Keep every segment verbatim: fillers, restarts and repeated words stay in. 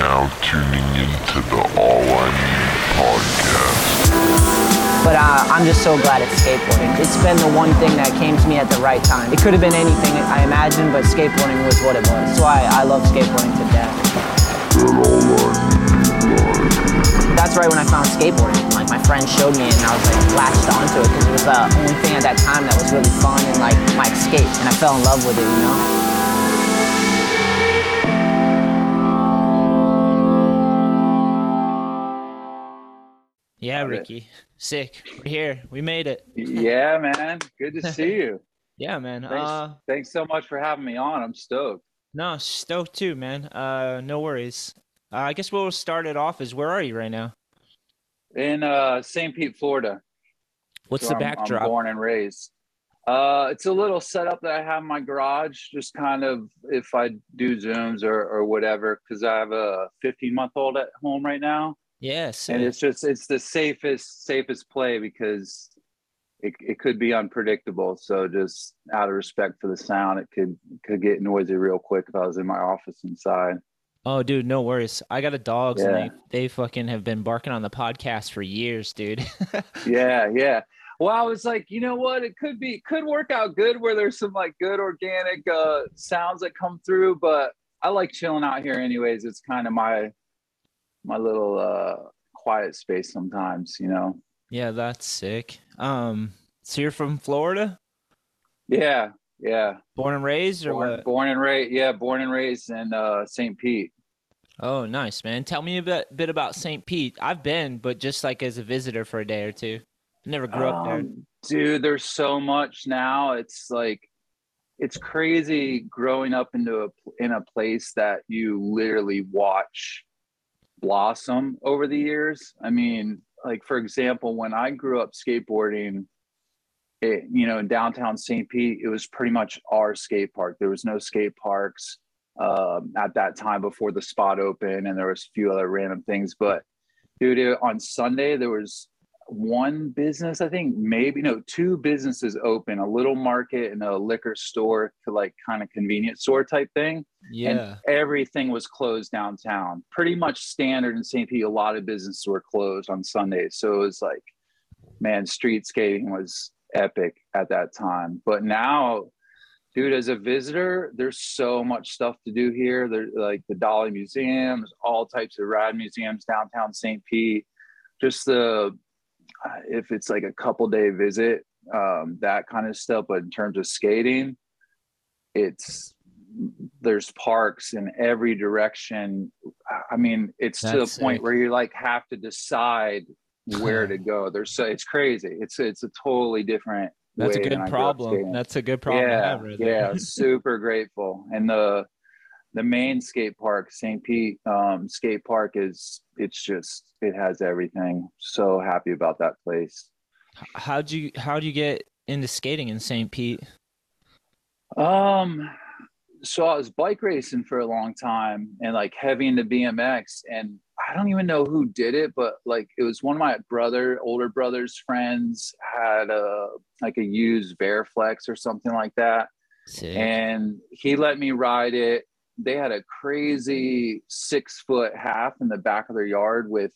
now tuning into the All I Need podcast. But uh, I'm just so glad it's skateboarding. It's been the one thing that came to me at the right time. It could have been anything I imagined, but skateboarding was what it was. That's why I love skateboarding to death. That all I need. That's right when I found skateboarding. Like, my friend showed me it and I was like latched onto it because it was the only thing at that time that was really fun and like my escape. And I fell in love with it, you know? Yeah, Ricky. Sick. We're here. We made it. Yeah, man. Good to see you. Yeah, man. Thanks, uh, thanks so much for having me on. I'm stoked. No, stoked too, man. Uh, no worries. Uh, I guess we'll start it off is, where are you right now? In uh, Saint Pete, Florida. What's the I'm, backdrop? I'm born and raised. Uh, it's a little setup that I have in my garage, just kind of if I do Zooms or, or whatever, because I have a fifteen-month-old at home right now. Yes. Yeah, and it's just it's the safest safest play because it it could be unpredictable. So just out of respect for the sound, it could could get noisy real quick if I was in my office inside. Oh, dude, no worries. I got a dog, yeah. and they, they fucking have been barking on the podcast for years, dude. yeah, yeah. Well, I was like, you know what? It could be, could work out good where there's some like good organic uh, sounds that come through, but I like chilling out here anyways. It's kind of my, my little uh, quiet space sometimes, you know? Yeah, that's sick. Um, so you're from Florida? Yeah. Yeah. Born and raised or born, what? Born and raised. Yeah. Born and raised in uh, Saint Pete. Oh, nice, man. Tell me a bit, bit about Saint Pete. I've been, but just like as a visitor for a day or two. I never grew um, up there. Dude, there's so much now. It's like, it's crazy growing up into a, in a place that you literally watch blossom over the years. I mean, like, for example, when I grew up skateboarding, It, you know, in downtown Saint Pete, it was pretty much our skate park. There was no skate parks um, at that time before the spot opened, and there was a few other random things. But, dude, it, on Sunday, there was one business, I think, maybe, no, two businesses open, a little market and a liquor store to, like, kind of convenience store type thing. Yeah. And everything was closed downtown. Pretty much standard in Saint Pete, a lot of businesses were closed on Sundays. So it was like, man, street skating was epic at that time. But now, dude, as a visitor, there's so much stuff to do here. There's like the Dolly museums, all types of ride museums downtown Saint Pete. Just the if it's like a couple day visit, um that kind of stuff. But in terms of skating, it's there's parks in every direction. I mean, it's That's to the sick. point where you like have to decide where to go. There's so it's crazy. It's it's a totally different That's way a good problem. That's a good problem. Yeah, to have right yeah. Super grateful. And the the main skate park, Saint Pete um, skate park, is it's just it has everything. So happy about that place. How'd you how'd you get into skating in Saint Pete? Um, so I was bike racing for a long time and like heavy into B M X, and I don't even know who did it, but like it was one of my brother, older brother's friends had a like a used Bearflex or something like that. Sick. And he let me ride it. They had a crazy six foot half in the back of their yard with,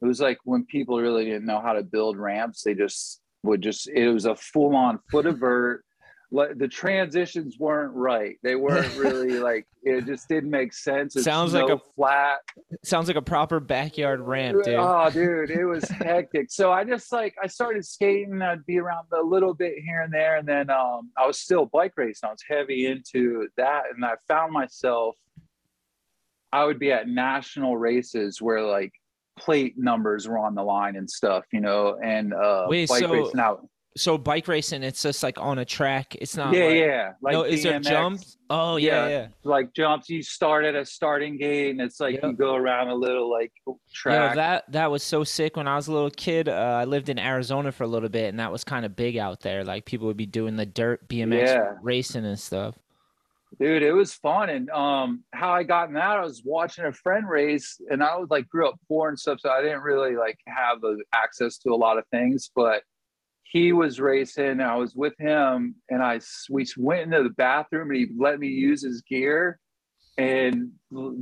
it was like when people really didn't know how to build ramps, they just would just, it was a full on foot of vert. Like the transitions weren't right. They weren't really like, it just didn't make sense. It's sounds like a flat. Sounds like a proper backyard ramp, dude. Oh, dude, it was hectic. So I just like, I started skating. I'd be around a little bit here and there. And then um, I was still bike racing. I was heavy into that. And I found myself, I would be at national races where like plate numbers were on the line and stuff, you know, and uh, Wait, bike so- racing out. So bike racing, it's just like on a track. It's not. Yeah, like, yeah. Like no, is there jumps? Oh, yeah, yeah, yeah. Like jumps. You start at a starting gate, and it's like yep. you go around a little like track. Yeah, that that was so sick. When I was a little kid, uh, I lived in Arizona for a little bit, and that was kind of big out there. Like people would be doing the dirt B M X yeah. racing and stuff. Dude, it was fun, and um, how I got in that, I was watching a friend race, and I was like grew up poor and stuff, so I didn't really like have uh, access to a lot of things, but. He was racing. I was with him, and I we went into the bathroom, and he let me use his gear. and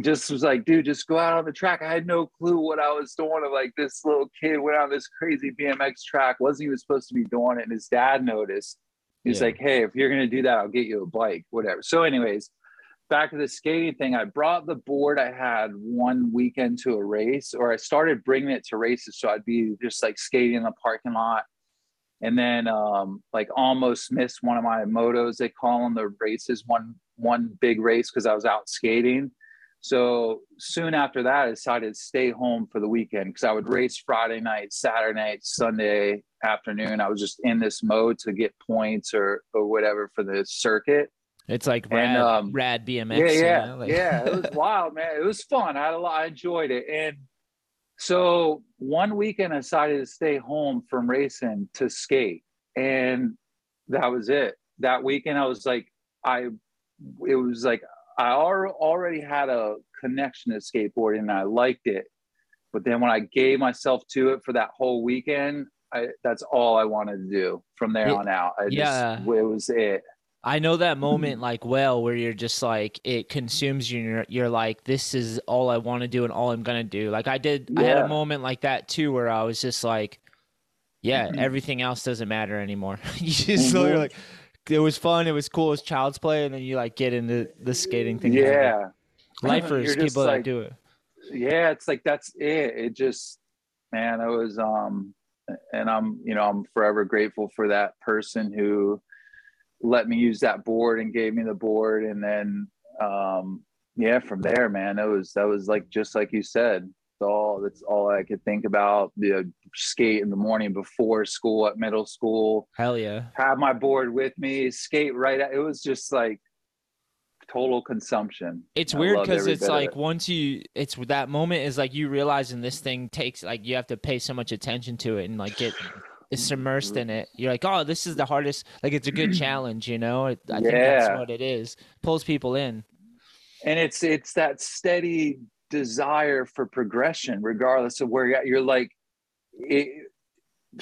just was like, dude, just go out on the track. I had no clue what I was doing. Of like, this little kid went on this crazy B M X track, wasn't even supposed to be doing it. And his dad noticed. He's yeah. like, hey, if you're going to do that, I'll get you a bike, whatever. So anyways, back to the skating thing, I brought the board I had one weekend to a race, or I started bringing it to races. So I'd be just like skating in the parking lot. And then um, like almost missed one of my motos. They call them the races, one one big race, because I was out skating. So soon after that, I decided to stay home for the weekend, because I would race Friday night, Saturday night, Sunday afternoon. I was just in this mode to get points or or whatever for the circuit. It's like rad, and, um, rad B M X. Yeah, yeah, you know? Like... yeah. It was wild, man. It was fun. I had a lot. I enjoyed it. And so one weekend, I decided to stay home from racing to skate, and that was it. That weekend, I was like, I. It was like I already had a connection to skateboarding, and I liked it. But then when I gave myself to it for that whole weekend, I, that's all I wanted to do from there it, on out. I yeah, just, it was it. I know that moment like well, where you're just like, it consumes you, and you're, you're like, this is all I want to do and all I'm going to do. Like I did, yeah. I had a moment like that too, where I was just like, yeah, everything else doesn't matter anymore. You just mm-hmm. you're like, it was fun, it was cool, it was child's play, and then you like get into the skating thing. Yeah. Like, lifers, people like, that do it. Yeah, it's like, that's it. It just, man, it was, um, and I'm, you know, I'm forever grateful for that person who let me use that board and gave me the board. And then um yeah, from there, man, it was that was like, just like you said, it's all that's all I could think about. The you know, skate in the morning before school at middle school, hell yeah, have my board with me, skate right at, it was just like total consumption. It's I weird because it's like it. Once you it's that moment is like you realizing this thing takes like you have to pay so much attention to it and like get it's immersed in it. You're like, oh, this is the hardest. Like, it's a good challenge, you know? I yeah. think that's what it is. Pulls people in. And it's, it's that steady desire for progression, regardless of where you're at. You're like, it,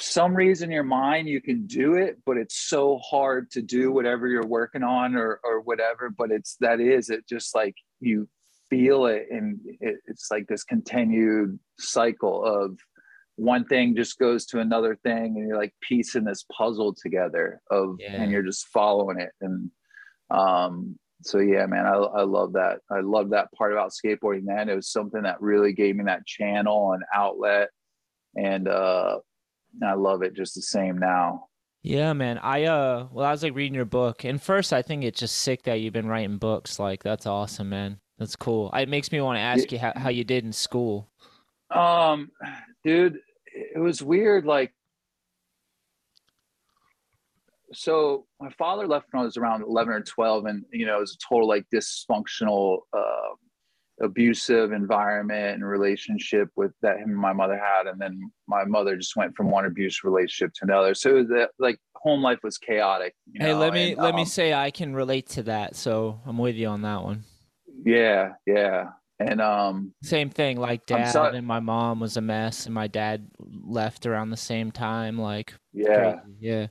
some reason in your mind, you can do it, but it's so hard to do whatever you're working on or, or whatever. But it's, that is, it just like, you feel it. And it, it's like this continued cycle of, one thing just goes to another thing, and you're like piecing this puzzle together of, yeah. and you're just following it. And, um, so yeah, man, I, I love that. I love that part about skateboarding, man. It was something that really gave me that channel and outlet. And, uh, I love it just the same now. Yeah, man. I, uh, well, I was like reading your book, and first I think it's just sick that you've been writing books. Like, that's awesome, man. That's cool. It makes me want to ask you how, how you did in school. Um, dude, it was weird. Like, so my father left when I was around eleven or twelve, and, you know, it was a total like dysfunctional, uh, abusive environment and relationship with that him and my mother had. And then my mother just went from one abuse relationship to another. So the like home life was chaotic. You know? Hey, let me, and, let um, me say I can relate to that. So I'm with you on that one. Yeah. Yeah. And um same thing, like dad so- and my mom was a mess, and my dad left around the same time, like yeah crazy. yeah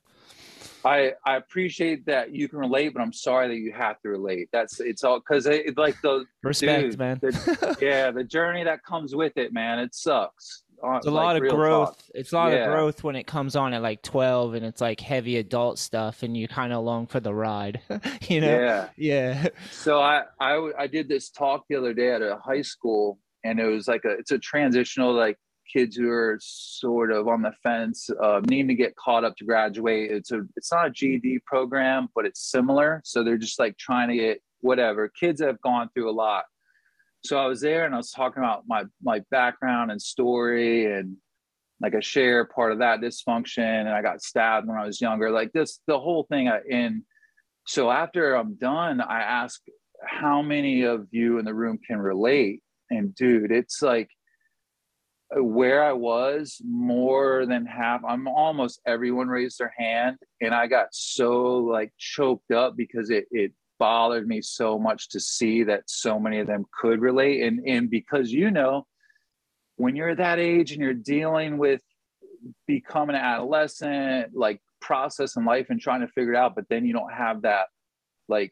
i i appreciate that you can relate, but I'm sorry that you have to relate. That's it's all because it, it's like the respect, dude, man. the, yeah the journey that comes with it, man, it sucks. It's a like lot of growth. Talk. It's a lot yeah. of growth when it comes on at like twelve, and it's like heavy adult stuff, and you're kind of along for the ride, you know? Yeah. Yeah. So I, I, I did this talk the other day at a high school, and it was like a, it's a transitional, like kids who are sort of on the fence, uh, needing to get caught up to graduate. It's a, it's not a G E D program, but it's similar. So they're just like trying to get whatever. Kids have gone through a lot. So I was there, and I was talking about my, my background and story, and like I share part of that dysfunction, and I got stabbed when I was younger, like this, the whole thing. I, and so after I'm done, I ask how many of you in the room can relate? And dude, it's like where I was, more than half, I'm almost everyone raised their hand. And I got so like choked up because it, it, bothered me so much to see that so many of them could relate. And and because, you know, when you're that age and you're dealing with becoming an adolescent, like process in life and trying to figure it out, but then you don't have that like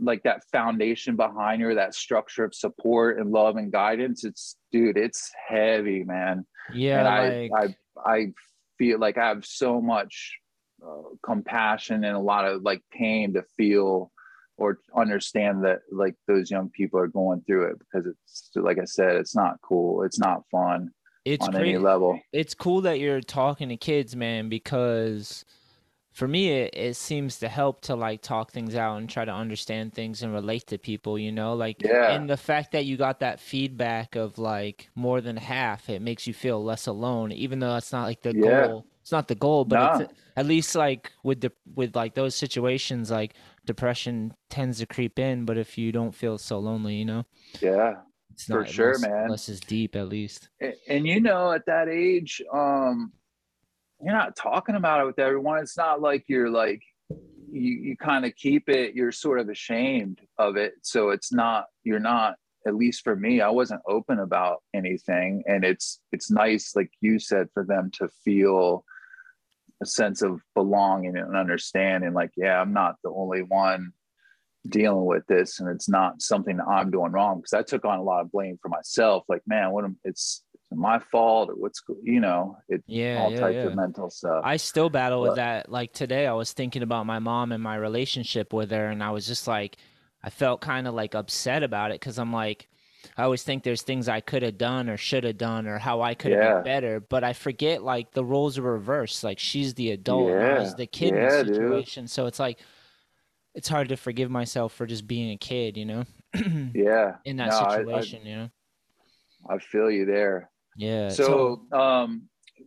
like that foundation behind her, that structure of support and love and guidance, it's, dude, it's heavy, man. Yeah. And like... I, I, I feel like I have so much uh, compassion and a lot of like pain to feel or understand that like those young people are going through it, because it's, like I said, it's not cool. It's not fun. It's on crazy. Any level. It's cool that you're talking to kids, man, because for me, it, it seems to help to like talk things out and try to understand things and relate to people, you know, like, yeah. And the fact that you got that feedback of like more than half, it makes you feel less alone, even though that's not like the yeah. goal. It's not the goal, but no. it's, at least like with the, with like those situations, like depression tends to creep in, but if you don't feel so lonely, you know? Yeah. It's for sure, unless, man. Unless it's deep, at least. And, and you know, at that age, um, you're not talking about it with everyone. It's not like you're like, you, you kind of keep it. You're sort of ashamed of it. So it's not, you're not, at least for me, I wasn't open about anything. And it's, it's nice, like you said, for them to feel a sense of belonging and understanding. Like, yeah, I'm not the only one dealing with this, and it's not something that I'm doing wrong, because I took on a lot of blame for myself. Like, man, what am, it's, it's my fault, or what's, you know, it, yeah, all yeah, types yeah. of mental stuff. I still battle but, with that. Like today, I was thinking about my mom and my relationship with her, and I was just like, I felt kind of like upset about it, because I'm like, I always think there's things I could have done or should have done, or how I could have yeah. been better, but I forget like the roles are reversed. Like she's the adult, yeah. I was the kid yeah, in the situation, dude. So it's like, it's hard to forgive myself for just being a kid, you know? Yeah. In that no, situation, I, I, you know? I feel you there. Yeah. So, so um,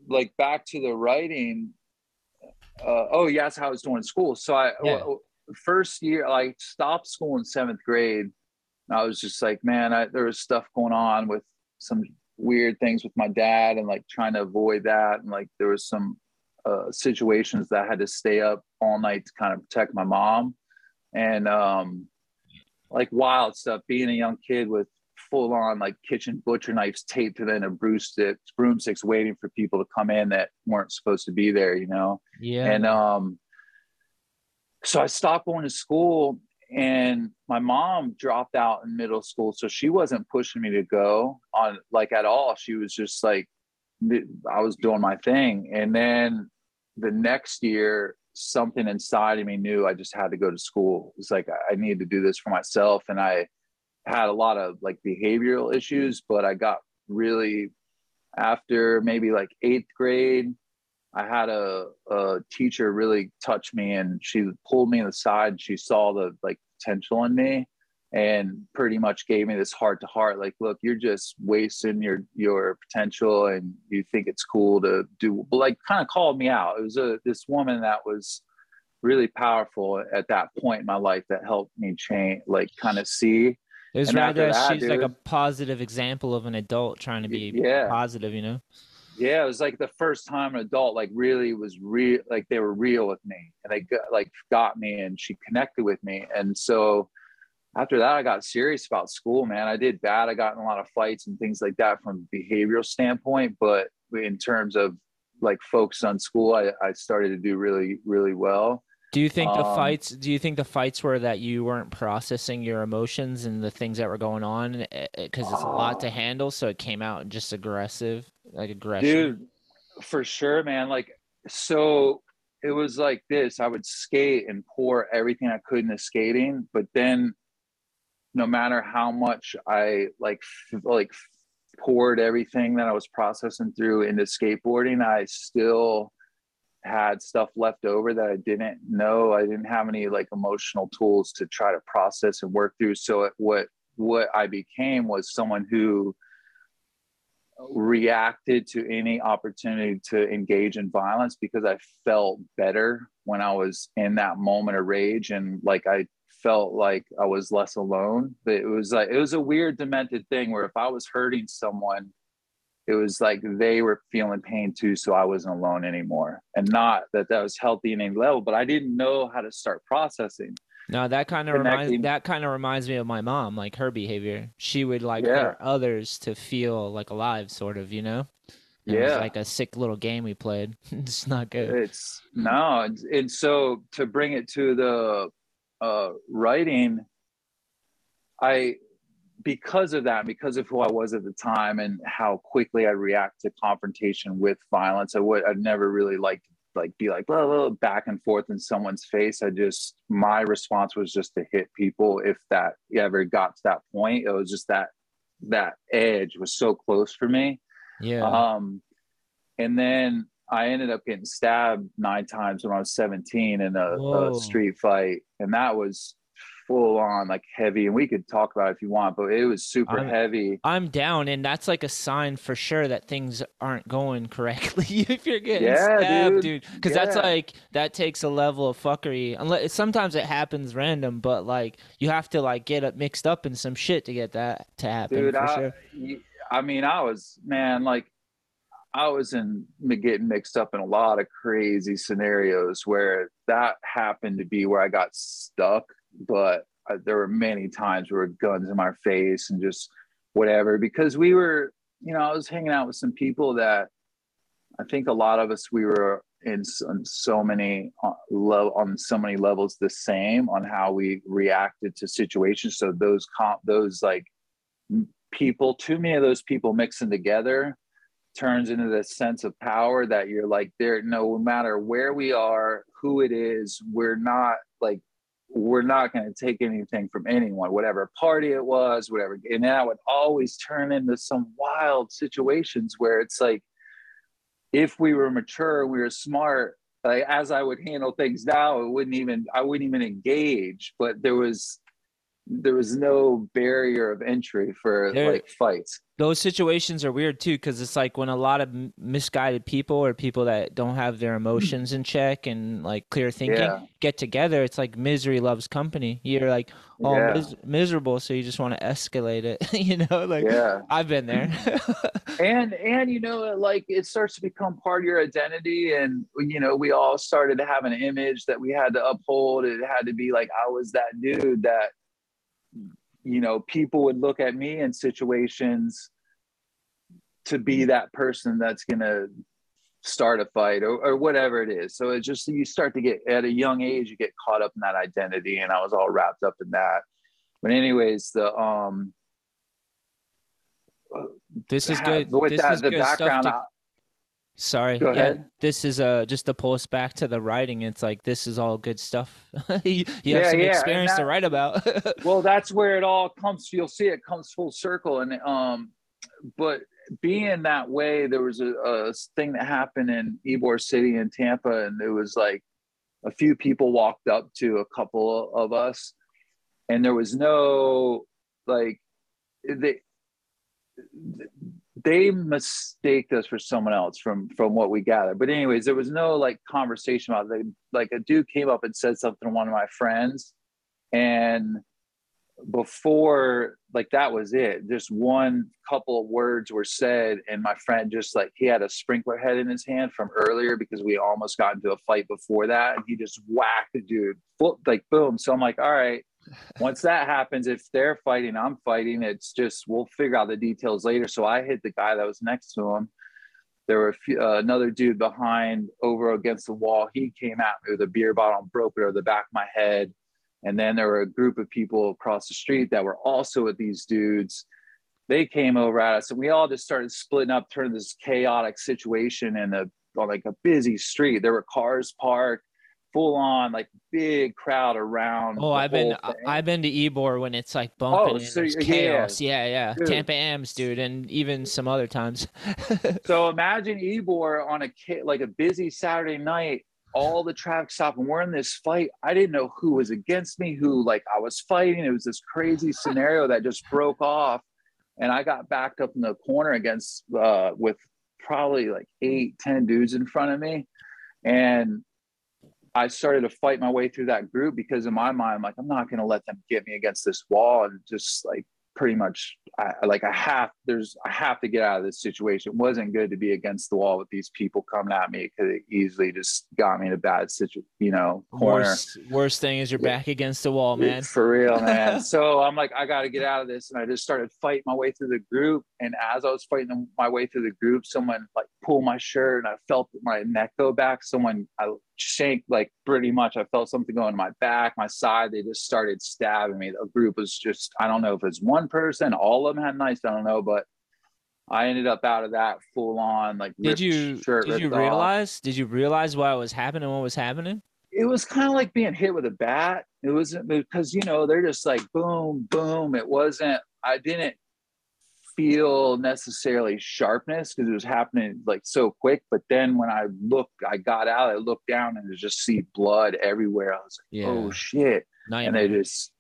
like back to the writing, uh, oh, yeah, that's how I was doing school. So I, yeah. w- first year, I stopped school in seventh grade. And I was just like, man, I, there was stuff going on with some weird things with my dad, and like trying to avoid that. And like, there was some uh, situations that I had to stay up all night to kind of protect my mom. And um like wild stuff, being a young kid with full-on like kitchen butcher knives taped to the end of broomsticks, broomsticks waiting for people to come in that weren't supposed to be there, you know? Yeah. And um so I stopped going to school, and my mom dropped out in middle school, so she wasn't pushing me to go on like at all. She was just like, I was doing my thing. And then the next year, something inside of me knew I just had to go to school. It's like, I need to do this for myself. And I had a lot of like behavioral issues, but I got really, after maybe like eighth grade, I had a, a teacher really touch me, and she pulled me aside, and she saw the like potential in me, and pretty much gave me this heart to heart, like, look, you're just wasting your your potential, and you think it's cool to do, like, kind of called me out. It was a this woman that was really powerful at that point in my life that helped me change, like, kind of see. It was right there. She's dude, like a positive example of an adult trying to be yeah. positive, you know? Yeah, it was like the first time an adult like really was real, like they were real with me, and they got, like got me, and she connected with me. And so after that, I got serious about school, man. I did bad. I got in a lot of fights and things like that from a behavioral standpoint. But in terms of like focus on school, I, I started to do really, really well. Do you think um, the fights, do you think the fights were that you weren't processing your emotions and the things that were going on? Because it's uh, a lot to handle. So it came out just aggressive, like aggression. Dude, for sure, man. Like, so it was like this. I would skate and pour everything I could into skating, but then no matter how much I like, f- like poured everything that I was processing through into skateboarding, I still had stuff left over that I didn't know. I didn't have any like emotional tools to try to process and work through. So it, what, what I became was someone who reacted to any opportunity to engage in violence, because I felt better when I was in that moment of rage. And like, I felt like I was less alone. But it was like, it was a weird, demented thing where if I was hurting someone, it was like they were feeling pain too, so I wasn't alone anymore. And not that that was healthy in any level, but I didn't know how to start processing. No, that kind of reminds that kind of reminds me of my mom, like her behavior. She would like yeah. hurt others to feel like alive, sort of, you know. And yeah, it was like a sick little game we played. It's not good. It's no, and, and so to bring it to the uh, writing, I, because of that, because of who I was at the time and how quickly I react to confrontation with violence, I would, I'd never really liked to like be like blah, blah, blah, back and forth in someone's face. I just, my response was just to hit people. If that ever got to that point, it was just that, that edge was so close for me. Yeah. Um, and then I ended up getting stabbed nine times when I was seventeen in a, a street fight. And that was full on, like, heavy. And we could talk about it if you want, but it was super I'm, heavy. I'm down. And that's like a sign for sure that things aren't going correctly if you're getting yeah, stabbed, dude. Because yeah. that's like, that takes a level of fuckery. Unless, sometimes it happens random, but like you have to like get up mixed up in some shit to get that to happen. Dude, for I, sure. I mean, I was, man, like, I was in getting mixed up in a lot of crazy scenarios where that happened to be where I got stuck, but I, there were many times where guns in my face and just whatever, because we were, you know, I was hanging out with some people that I think a lot of us, we were in on so many uh, lo- on so many levels the same on how we reacted to situations. So those comp, those like people, too many of those people mixing together turns into this sense of power that you're like, there, no matter where we are, who it is, we're not like, we're not going to take anything from anyone, whatever party it was, whatever. And that would always turn into some wild situations where it's like, if we were mature, we were smart, like as I would handle things now, it wouldn't even, I wouldn't even engage, but there was, there was no barrier of entry for there, like fights. Those situations are weird too, because it's like when a lot of misguided people or people that don't have their emotions in check and like clear thinking yeah. get together, it's like misery loves company. You're like, oh, yeah. mis- miserable, so you just want to escalate it. You know, like yeah. I've been there. and and you know, like it starts to become part of your identity, and you know, we all started to have an image that we had to uphold. It had to be like, I was that dude that, you know, people would look at me in situations to be that person that's going to start a fight or, or whatever it is. So it's just, you start to get, at a young age, you get caught up in that identity, and I was all wrapped up in that. But anyways, the, um, this is good. With this that, is the good background, stuff to- I- Sorry. Go ahead. Yeah, this is uh just to pull us back to the writing. It's like, this is all good stuff. you you yeah, have some yeah. experience that, to write about. Well, that's where it all comes. You'll see it comes full circle. And um, but being that way, there was a, a thing that happened in Ybor City in Tampa, and there was like a few people walked up to a couple of us, and there was no like they. they They mistaked us for someone else from from what we gathered. But anyways, there was no like conversation about it. They, like a dude came up and said something to one of my friends. And before, like that was it. Just one couple of words were said. And my friend just like, he had a sprinkler head in his hand from earlier because we almost got into a fight before that. And he just whacked the dude, like boom. So I'm like, all right. Once that happens, if they're fighting, I'm fighting. It's just, we'll figure out the details later. So I hit the guy that was next to him. There were a few, uh, another dude behind over against the wall. He came at me with a beer bottle and broke it over the back of my head. And then there were a group of people across the street that were also with these dudes. They came over at us, and we all just started splitting up, turning this chaotic situation in a, on like a busy street. There were cars parked. Full on like big crowd around. Oh, I've been thing. I've been to Ybor when it's like bumping. Oh, so, and chaos. Yeah, yeah. yeah. Tampa Ams, dude, and even some other times. So imagine Ybor on a like a busy Saturday night, all the traffic stop, and we're in this fight. I didn't know who was against me, who like I was fighting. It was this crazy scenario that just broke off, and I got backed up in the corner against uh, with probably like eight, ten dudes in front of me, and I started to fight my way through that group because in my mind, I'm like, I'm not going to let them get me against this wall. And just like pretty much I, like I have, there's, I have to get out of this situation. It wasn't good to be against the wall with these people coming at me because it easily just got me in a bad situation, you know, corner. Worst, worst thing is you're back against the wall, man. For real, man. So I'm like, I got to get out of this. And I just started fighting my way through the group. And as I was fighting my way through the group, someone like pulled my shirt and I felt my neck go back. Someone, I, shank, like pretty much I felt something going in my back, my side. They just started stabbing me. The group was just, I don't know if it's one person, all of them had knives, I don't know, but I ended up out of that full on, like, did you, shirt did you realize, off. did you realize why it was happening? What was happening? It was kind of like being hit with a bat. It wasn't because, you know, they're just like, boom, boom. It wasn't, I didn't feel necessarily sharpness because it was happening like so quick. But then when I looked, I got out, I looked down and just see blood everywhere. I was like, yeah. oh shit. Nightmare. And they just,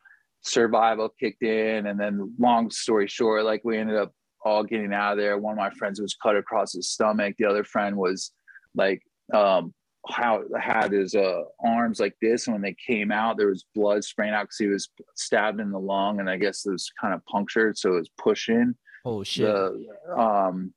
survival kicked in. And then long story short, like we ended up all getting out of there. One of my friends was cut across his stomach. The other friend was like, um, how had his uh arms like this, and when they came out there was blood spraying out because he was stabbed in the lung, and I guess it was kind of punctured, so it was pushing. Oh shit. The, um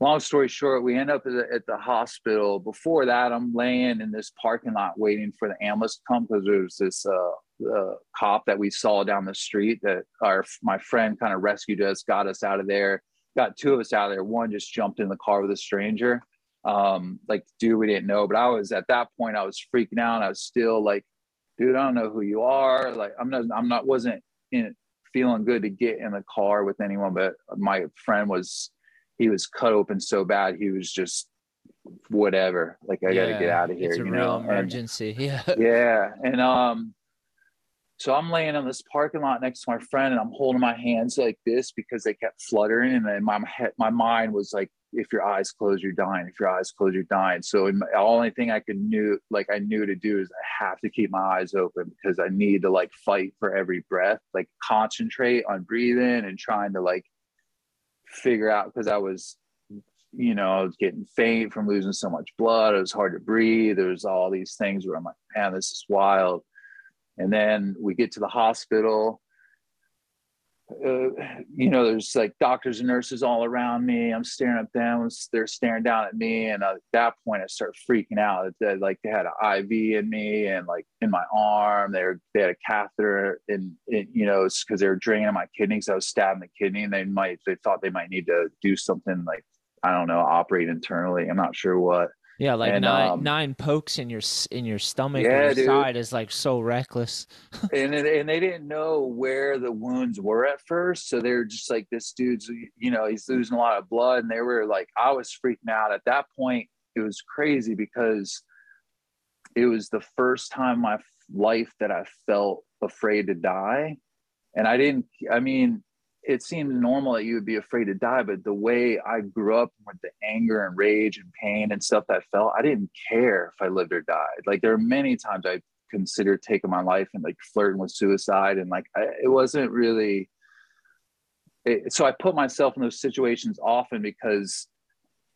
long story short, we end up at the, at the hospital. Before that, I'm laying in this parking lot waiting for the ambulance to come because there was this uh, uh cop that we saw down the street that our my friend kind of rescued us, got us out of there, got two of us out of there. One just jumped in the car with a stranger. Um, like, dude, we didn't know, but I was at that point, I was freaking out. I was still like, dude, I don't know who you are. Like, I'm not, I'm not, wasn't in, feeling good to get in the car with anyone, but my friend was, he was cut open so bad. He was just whatever. Like, I yeah, gotta get out of here. It's a you real know? emergency. And, yeah. Yeah. And, um, so I'm laying in this parking lot next to my friend, and I'm holding my hands like this because they kept fluttering. And then my head, my mind was like, if your eyes close, you're dying. If your eyes close, you're dying. So in my, the only thing I could knew, like I knew to do is I have to keep my eyes open because I need to like fight for every breath, like concentrate on breathing and trying to like figure out, because I was, you know, I was getting faint from losing so much blood. It was hard to breathe. There was all these things where I'm like, man, this is wild. And then we get to the hospital. Uh, you know, there's like doctors and nurses all around me. I'm staring at them. They're staring down at me. And at that point, I start freaking out. They, like they had an I V in me and like in my arm. They were, they had a catheter, and it, you know, it's because they were draining my kidneys. I was stabbing the kidney, and they might they thought they might need to do something like, I don't know, operate internally. I'm not sure what. Yeah, like and, nine, um, nine pokes in your in your stomach yeah, or your side is like so reckless. and and they didn't know where the wounds were at first, so they're just like, this dude's, you know, he's losing a lot of blood, and they were like, I was freaking out at that point. It was crazy because it was the first time in my life that I felt afraid to die, and I didn't. I mean. It seems normal that you would be afraid to die, but the way I grew up with the anger and rage and pain and stuff that I felt, I didn't care if I lived or died. Like, there are many times I considered taking my life and like flirting with suicide. And like, I, it wasn't really, it, so I put myself in those situations often because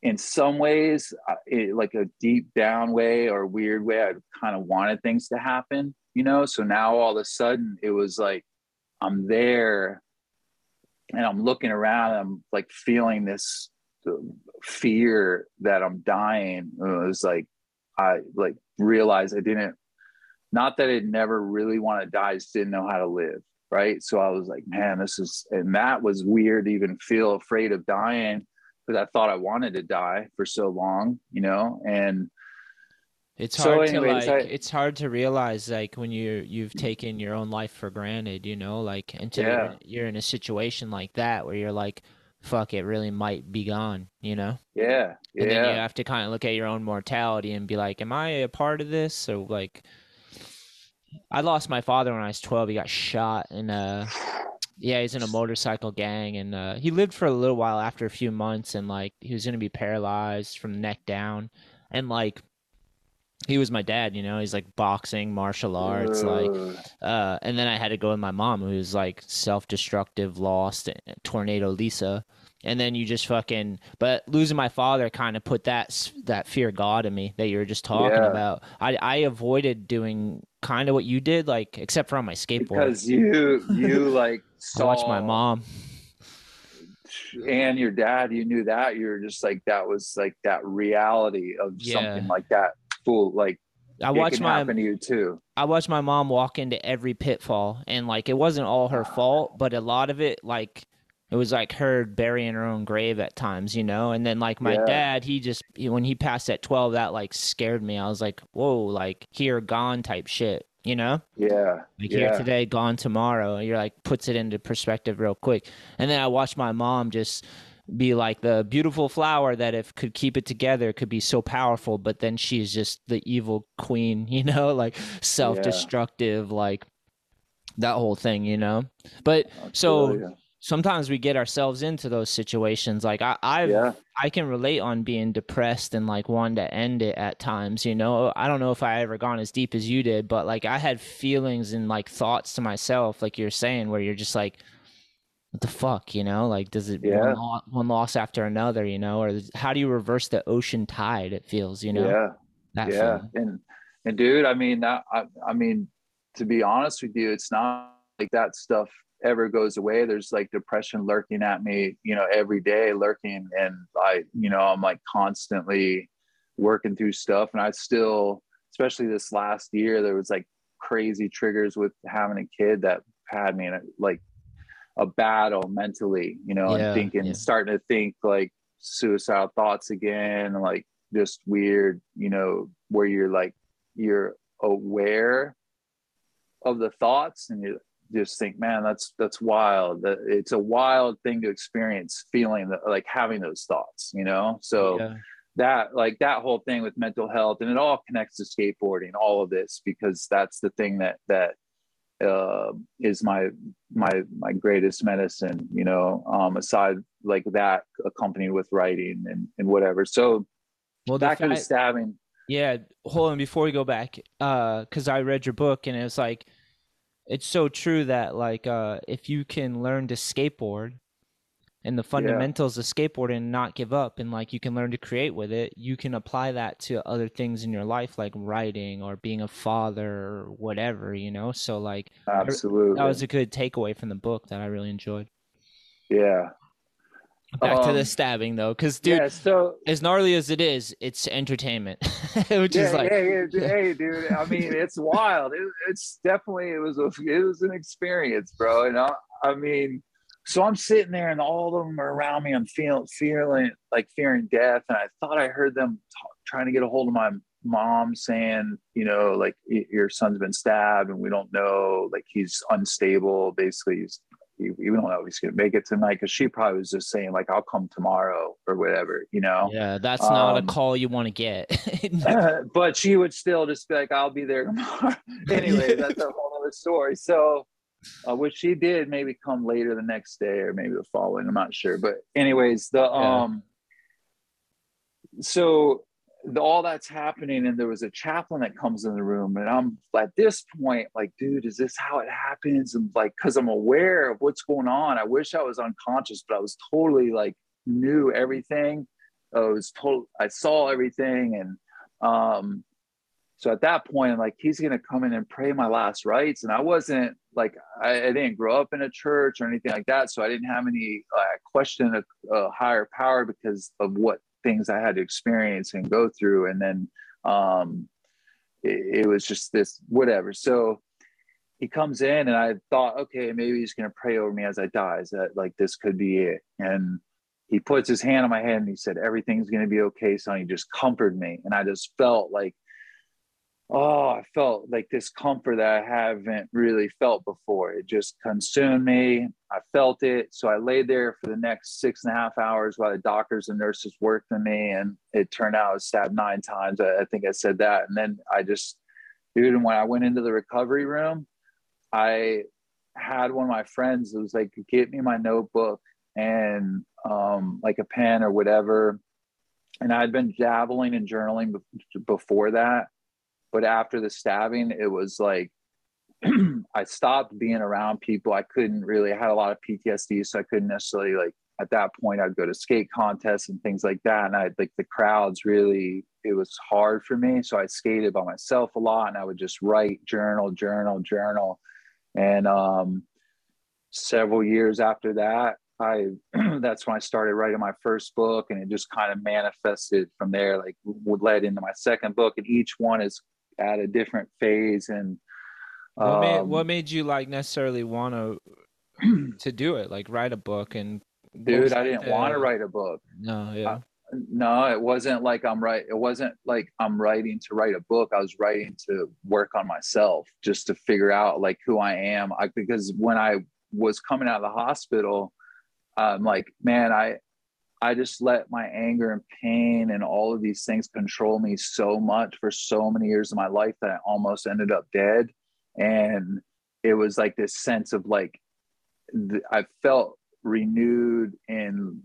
in some ways, it, like a deep down way or weird way, I kind of wanted things to happen, you know? So now all of a sudden it was like, I'm there. And I'm looking around, and I'm like feeling this fear that I'm dying. It was like, I like realized I didn't, not that I never really wanted to die, I just didn't know how to live. Right. So I was like, man, this is, and that was weird to even feel afraid of dying because I thought I wanted to die for so long, you know, and it's hard so anyways, to like, I, it's hard to realize like when you you've taken your own life for granted, you know, like until yeah. you're, you're in a situation like that where you're like, fuck, it really might be gone, you know? Yeah. yeah. And then you have to kind of look at your own mortality and be like, am I a part of this? So like, I lost my father when I was twelve. He got shot and uh, yeah, he's in a motorcycle gang, and uh, he lived for a little while after a few months, and like he was gonna be paralyzed from the neck down, and like. He was my dad, you know, he's like boxing, martial arts, like, uh, and then I had to go with my mom, who was like self-destructive, lost, tornado Lisa. And then you just fucking, but losing my father kind of put that, that fear of God in me that you were just talking yeah. about. I, I avoided doing kind of what you did, like, except for on my skateboard. Because you, you like saw. I watched my mom. And your dad, you knew that. You were just like, that was like that reality of yeah. something like that. Cool. Like I watched my to you too. I watched my mom walk into every pitfall, and like it wasn't all her fault, but a lot of it, like It was like her burying her own grave at times, you know? And then like my yeah. dad, he just, he, when he passed at twelve, that like scared me. I was like, whoa, like here, gone type shit, you know? Yeah. Like yeah. here today, gone tomorrow. You're like, puts it into perspective real quick. And then I watched my mom just be like the beautiful flower that if could keep it together, could be so powerful. But then she's just the evil queen, you know, like self-destructive, yeah. like that whole thing, you know? But Absolutely. so sometimes we get ourselves into those situations. Like I, I've, yeah. I can relate on being depressed and like wanting to end it at times, you know? I don't know if I ever gone as deep as you did, but like I had feelings and like thoughts to myself, like you're saying, where you're just like, what the fuck, you know, like does it yeah. one, lo- one loss after another, you know, or how do you reverse the ocean tide? It feels, you know, yeah, that yeah. feeling. And, and dude, I mean, that, I, I mean, to be honest with you, it's not like that stuff ever goes away. There's like depression lurking at me, you know, every day lurking. And I, you know, I'm like constantly working through stuff. And I still, especially this last year, there was like crazy triggers with having a kid that had me in a, like, a battle mentally, you know, yeah, and thinking, yeah. starting to think like suicidal thoughts again, like just weird, you know, where you're like, you're aware of the thoughts and you just think, man, that's, that's wild. It's a wild thing to experience, feeling the, like having those thoughts, you know? So yeah. that, like that whole thing with mental health, and it all connects to skateboarding, all of this, because that's the thing that, that, uh is my my my greatest medicine, you know, um aside like that accompanied with writing and, and whatever. So well that kind of stabbing. Yeah, hold on before we go back, uh because I read your book and it was like, it's so true that like uh if you can learn to skateboard and the fundamentals yeah. of skateboarding and not give up, and like you can learn to create with it, you can apply that to other things in your life, like writing or being a father or whatever, you know? So like, absolutely, that was a good takeaway from the book that I really enjoyed. Yeah. Back um, to the stabbing though. Cause dude, yeah, so, as gnarly as it is, it's entertainment, which yeah, is like, hey, hey, dude, I mean, it's wild. It, it's definitely, it was, a, it was an experience, bro. And I, I mean, so I'm sitting there and all of them are around me. I'm feeling, feeling like fearing death. And I thought I heard them talk, trying to get a hold of my mom saying, you know, like your son's been stabbed and we don't know, like he's unstable. Basically, he's, he, we don't know if he's going to make it tonight. Cause she probably was just saying like, I'll come tomorrow or whatever, you know? Yeah. That's um, not a call you want to get, but she would still just be like, I'll be there tomorrow. Anyway, that's a whole other story. So, Uh, which she did maybe come later the next day or maybe the following, I'm not sure. But anyways, the yeah. um so the, all that's happening and there was a chaplain that comes in the room and I'm at this point like, dude, is this how it happens? And like, because I'm aware of what's going on. I wish I was unconscious, but I was totally like knew everything. I was told, I saw everything. And um so at that point, I'm like, he's going to come in and pray my last rites. And I wasn't like, I, I didn't grow up in a church or anything like that. So I didn't have any uh, question of uh, higher power because of what things I had to experience and go through. And then um, it, it was just this, whatever. So he comes in and I thought, okay, maybe he's going to pray over me as I die. Is that like, this could be it. And he puts his hand on my head and he said, everything's going to be okay, son. He just comforted me. And I just felt like, oh, I felt like this comfort that I haven't really felt before. It just consumed me. I felt it. So I laid there for the next six and a half hours while the doctors and nurses worked on me. And it turned out I was stabbed nine times. I, I think I said that. And then I just, dude, and when I went into the recovery room, I had one of my friends that was like, get me my notebook and um, like a pen or whatever. And I'd been dabbling in journaling be- before that. But after the stabbing, it was like, I stopped being around people. I couldn't really, I had a lot of P T S D, so I couldn't necessarily like, at that point, I'd go to skate contests and things like that. And I'd like the crowds really, it was hard for me. So I skated by myself a lot and I would just write, journal, journal, journal. And um, several years after that, I, that's when I started writing my first book and it just kind of manifested from there, like would led into my second book. And each one is at a different phase. And um, what, made, what made you like necessarily want to to do it, like write a book and dude I didn't want to write a book. No yeah I, no it wasn't like I'm right it wasn't like I'm writing to write a book. I was writing to work on myself, just to figure out like who I am. I because when I was coming out of the hospital, I'm like, man, I I just let my anger and pain and all of these things control me so much for so many years of my life that I almost ended up dead. And it was like this sense of like, th- I felt renewed in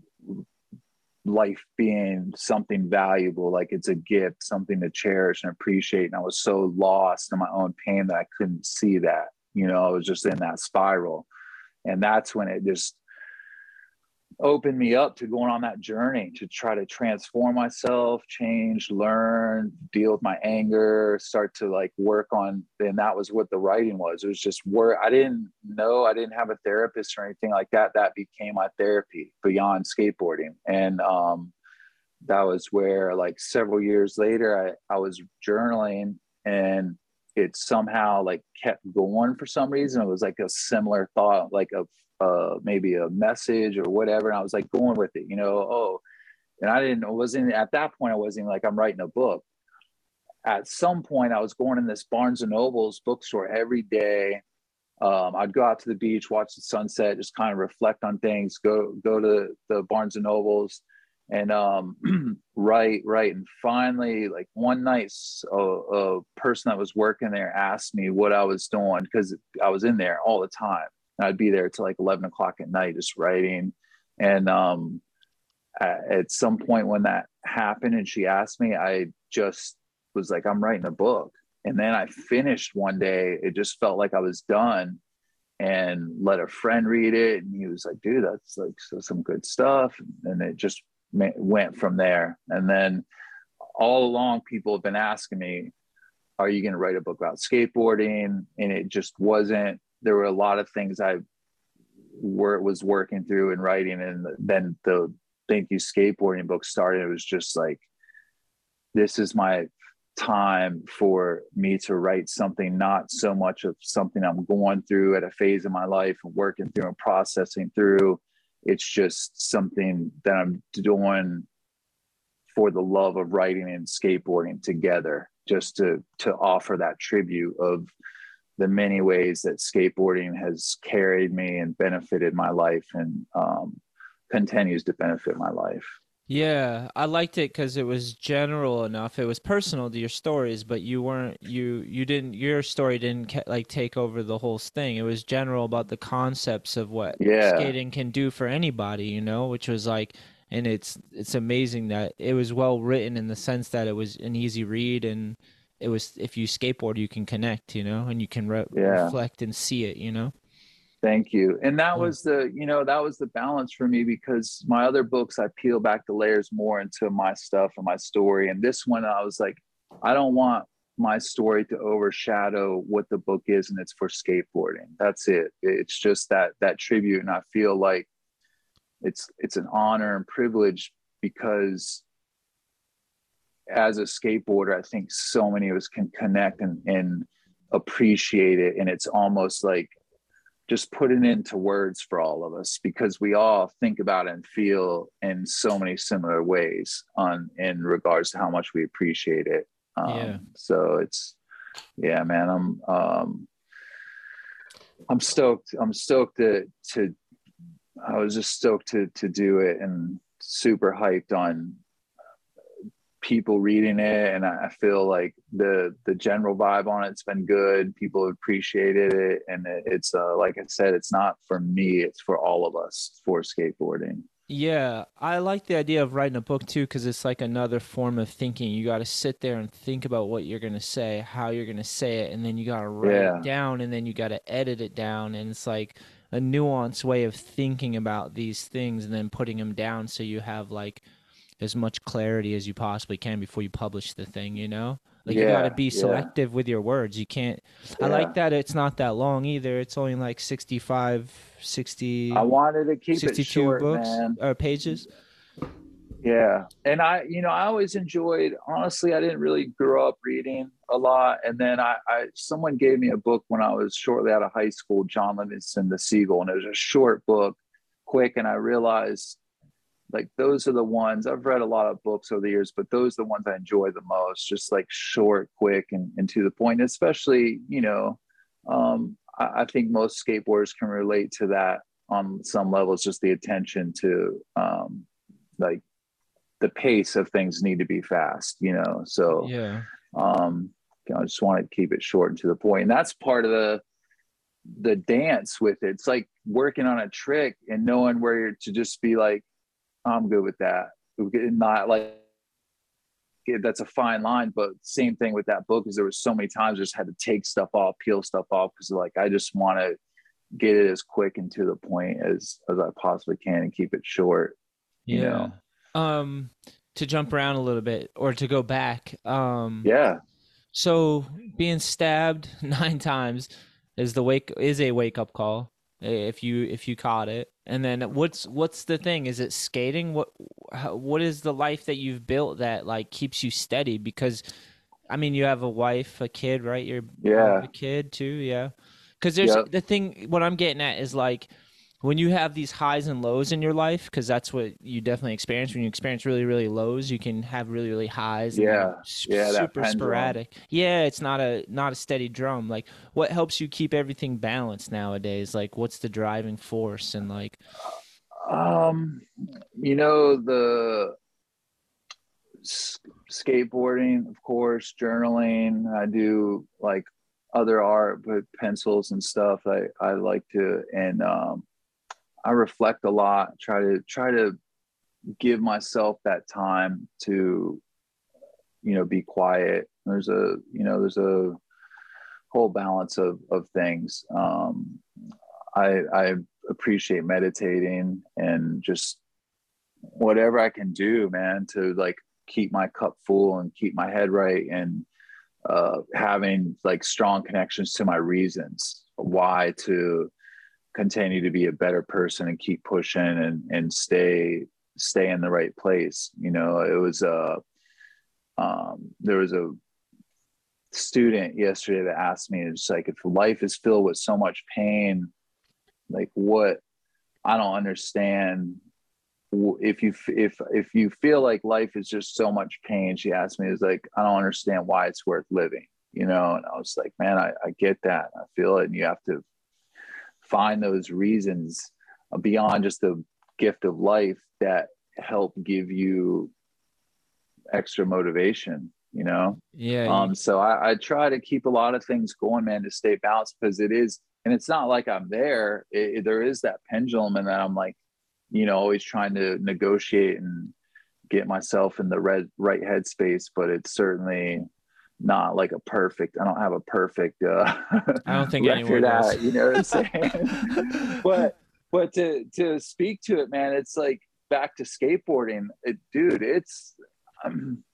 life being something valuable. Like it's a gift, something to cherish and appreciate. And I was so lost in my own pain that I couldn't see that, you know, I was just in that spiral. And that's when it just opened me up to going on that journey to try to transform myself, change, learn, deal with my anger, start to like work on. And that was what the writing was. It was just work. I didn't know, I didn't have a therapist or anything like that. That became my therapy beyond skateboarding. And um, that was where like several years later, I, I was journaling, and it somehow like kept going for some reason. It was like a similar thought, like a uh maybe a message or whatever, and I was like going with it, you know. Oh, and I didn't I wasn't at that point I wasn't like I'm writing a book. At some point I was going in this Barnes and Nobles bookstore every day. um I'd go out to the beach, watch the sunset, just kind of reflect on things, go go to the Barnes and Nobles and um write write and finally like one night a, a person that was working there asked me what I was doing, because I was in there all the time. And I'd be there till like eleven o'clock at night, just writing. And um, at some point when that happened and she asked me, I just was like, I'm writing a book. And then I finished one day. It just felt like I was done, and let a friend read it. And he was like, dude, that's like so, some good stuff. And it just went from there. And then all along people have been asking me, are you going to write a book about skateboarding? And it just wasn't. There were a lot of things I were, was working through and writing. And then the Thank You Skateboarding book started. It was just like, this is my time for me to write something, not so much of something I'm going through at a phase of my life and working through and processing through. It's just something that I'm doing for the love of writing and skateboarding together, just to, to offer that tribute of the many ways that skateboarding has carried me and benefited my life, and um, continues to benefit my life. Yeah, I liked it because it was general enough. It was personal to your stories, but you weren't, you, you didn't, your story didn't like take over the whole thing. It was general about the concepts of what yeah. skating can do for anybody, you know, which was like, and it's, it's amazing that it was well written in the sense that it was an easy read, and it was, if you skateboard, you can connect, you know, and you can re- yeah. reflect and see it, you know? Thank you. And that yeah. was the, you know, that was the balance for me, because my other books, I peel back the layers more into my stuff and my story. And this one, I was like, I don't want my story to overshadow what the book is, and it's for skateboarding. That's it. It's just that, that tribute. And I feel like it's, it's an honor and privilege, because as a skateboarder, I think so many of us can connect and, and appreciate it. And it's almost like just putting it into words for all of us, because we all think about it and feel in so many similar ways on in regards to how much we appreciate it. Um, yeah. So it's, yeah, man, I'm, um, I'm stoked. I'm stoked to, to, I was just stoked to, to do it, and super hyped on people reading it. And I feel like the the general vibe on it's been good. People appreciated it, and it, it's uh, like I said, it's not for me, it's for all of us, it's for skateboarding. Yeah, I like the idea of writing a book too, because it's like another form of thinking. You got to sit there and think about what you're going to say, how you're going to say it, and then you got to write yeah. it down, and then you got to edit it down. And it's like a nuanced way of thinking about these things and then putting them down, so you have like as much clarity as you possibly can before you publish the thing, you know? Like yeah, you gotta be selective yeah. with your words. You can't, yeah. I like that it's not that long either. It's only like sixty-five, sixty, I wanted to keep sixty-two it short, books man. Or pages. Yeah. And I, you know, I always enjoyed, honestly, I didn't really grow up reading a lot. And then I, I, someone gave me a book when I was shortly out of high school, John Livingston, The Seagull. And it was a short book, quick. And I realized like, those are the ones I've read a lot of books over the years, but those are the ones I enjoy the most, just like short, quick, and, and to the point, especially, you know, um, I, I think most skateboarders can relate to that on some levels, just the attention to um, like, the pace of things need to be fast, you know? So, yeah. um, I just wanted to keep it short and to the point. And that's part of the, the dance with it. It's like working on a trick and knowing where you're to just be like, I'm good with that. Not like, that's a fine line, but same thing with that book is there was so many times I just had to take stuff off, peel stuff off. Cause like, I just want to get it as quick and to the point as, as I possibly can and keep it short, yeah. you know? Um, to jump around a little bit or to go back. Um, yeah. So being stabbed nine times is the wake is a wake up call if you, if you caught it. And then what's, what's the thing? Is it skating? What, how, what is the life that you've built that like keeps you steady? Because I mean, you have a wife, a kid, right? You're yeah. a kid too. Yeah. Cause there's yep. the thing, what I'm getting at is like, when you have these highs and lows in your life, because that's what you definitely experience. When you experience really, really lows, you can have really, really highs. Yeah, and yeah, super sporadic. Yeah, it's not a not a steady drum. Like, what helps you keep everything balanced nowadays? Like, what's the driving force? And like, um, you know, the skateboarding, of course, journaling. I do like other art with pencils and stuff. I I like to and um. I reflect a lot, try to try to give myself that time to, you know, be quiet. There's a, you know, there's a whole balance of, of things. Um, I, I appreciate meditating and just whatever I can do, man, to like keep my cup full and keep my head right. And uh, having like strong connections to my reasons why to continue to be a better person and keep pushing and, and stay, stay in the right place. You know, it was, a um, there was a student yesterday that asked me, it's like, if life is filled with so much pain, like what, I don't understand if you, if, if you feel like life is just so much pain, she asked me, it's like, I don't understand why it's worth living, you know? And I was like, man, I, I get that. I feel it. And you have to find those reasons beyond just the gift of life that help give you extra motivation, you know? Yeah. Um, so I, I try to keep a lot of things going, man, to stay balanced because it is, and it's not like I'm there. It, it, there is that pendulum and I'm like, you know, always trying to negotiate and get myself in the red, right headspace, but it's certainly not like a perfect, I don't have a perfect, uh, I don't think anyone does. You know what I'm saying? but, but to, to speak to it, man, it's like back to skateboarding, it, dude, it's, I'm,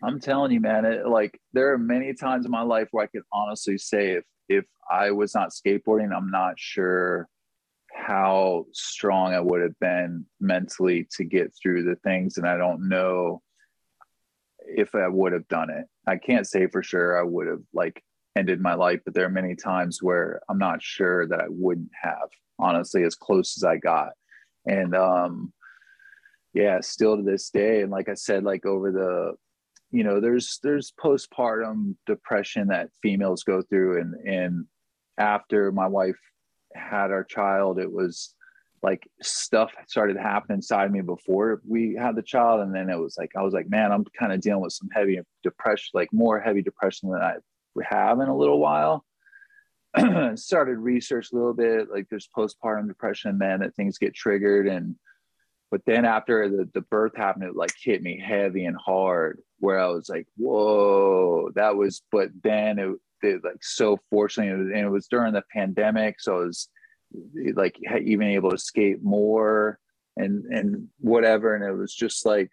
I'm telling you, man, it, like there are many times in my life where I could honestly say, if, if I was not skateboarding, I'm not sure how strong I would have been mentally to get through the things. And I don't know if I would have done it. I can't say for sure I would have like ended my life, but there are many times where I'm not sure that I wouldn't have, honestly, as close as I got. And um, yeah, still to this day. And like I said, like over the, you know, there's, there's postpartum depression that females go through. And, and after my wife had our child, it was like stuff started happening inside me before we had the child. And then it was like, I was like, man, I'm kind of dealing with some heavy depression, like more heavy depression than I have in a little while. Started research a little bit, like there's postpartum depression, man, that things get triggered. And, but then after the, the birth happened, it like hit me heavy and hard where I was like, whoa, that was, but then it, it like, so fortunately, and it was during the pandemic. So it was, like even able to skate more and and whatever, and it was just like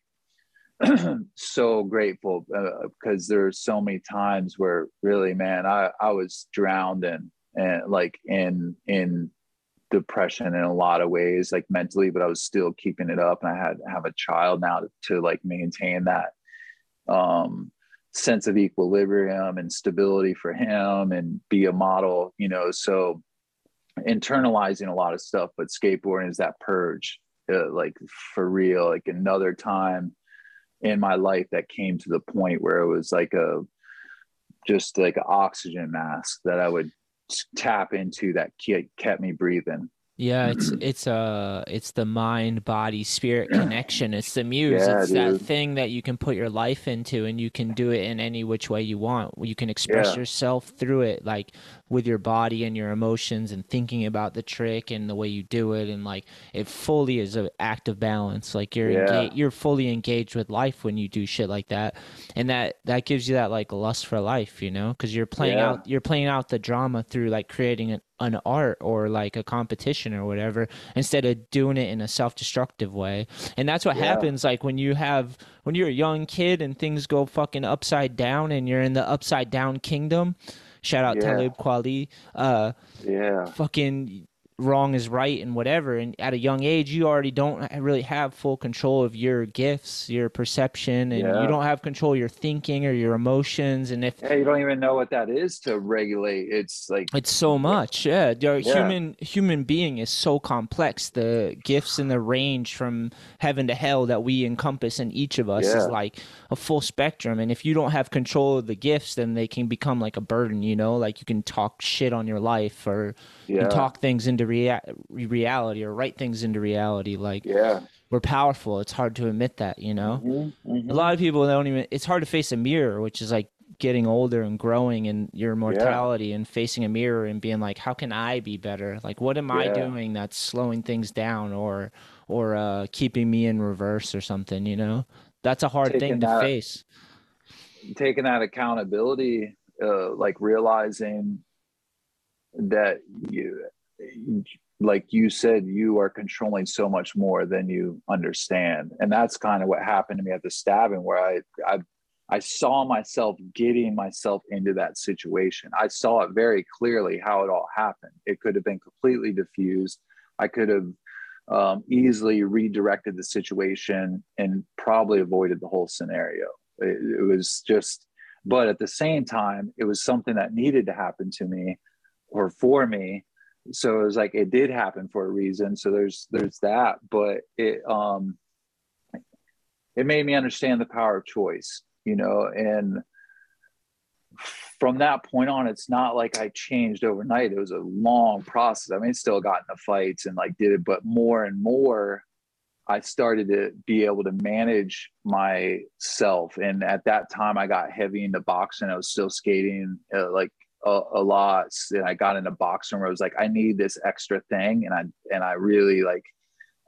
so grateful uh, because there's so many times where really, man, I I was drowned in and like in in depression in a lot of ways, like mentally, but I was still keeping it up. And I had have a child now to, to like maintain that um, sense of equilibrium and stability for him and be a model, you know, so internalizing a lot of stuff, but skateboarding is that purge, uh, like for real, like another time in my life that came to the point where it was like a, just like an oxygen mask that I would tap into that kept me breathing. Yeah, it's it's uh it's the mind body spirit connection. It's the muse. Yeah, it's dude. That thing that you can put your life into, and you can do it in any which way you want. You can express yeah. yourself through it, like with your body and your emotions, and thinking about the trick and the way you do it, and like it fully is an act of balance. Like you're yeah. engaged, you're fully engaged with life when you do shit like that, and that that gives you that like lust for life, you know, because you're playing yeah. out you're playing out the drama through like creating an an art or like a competition or whatever, instead of doing it in a self-destructive way. And that's what yeah. happens like when you have when you're a young kid and things go fucking upside down and you're in the upside down kingdom. Shout out yeah. Talib Kweli. Uh yeah fucking wrong is right and whatever, and at a young age you already don't really have full control of your gifts, your perception, and yeah. you don't have control of your thinking or your emotions, and if yeah, you don't even know what that is to regulate. It's like it's so much. yeah, yeah. human human being is so complex. The gifts and the range from heaven to hell that we encompass in each of us yeah. is like a full spectrum, and if you don't have control of the gifts, then they can become like a burden, you know, like you can talk shit on your life, or yeah. you can talk things into reality or write things into reality. Like yeah we're powerful. It's hard to admit that, you know. mm-hmm, mm-hmm. A lot of people don't even, it's hard to face a mirror, which is like getting older and growing and your mortality yeah. and facing a mirror and being like, how can I be better? Like what am yeah. I doing that's slowing things down or or uh keeping me in reverse or something, you know? That's a hard taking thing to that, face taking that accountability, uh like realizing that you like you said, you are controlling so much more than you understand. And that's kind of what happened to me at the stabbing, where I, I, I saw myself getting myself into that situation. I saw it very clearly how it all happened. It could have been completely diffused. I could have um, easily redirected the situation and probably avoided the whole scenario. It, it was just, but at the same time, it was something that needed to happen to me or for me. So it was like, it did happen for a reason. So there's, there's that, but it, um, it made me understand the power of choice, you know? And from that point on, it's not like I changed overnight. It was a long process. I mean, still got into fights and like did it, but more and more I started to be able to manage myself. And at that time I got heavy into boxing. I was still skating uh, like, A, a lot, and I got into boxing where I was like, I need this extra thing, and I and I really like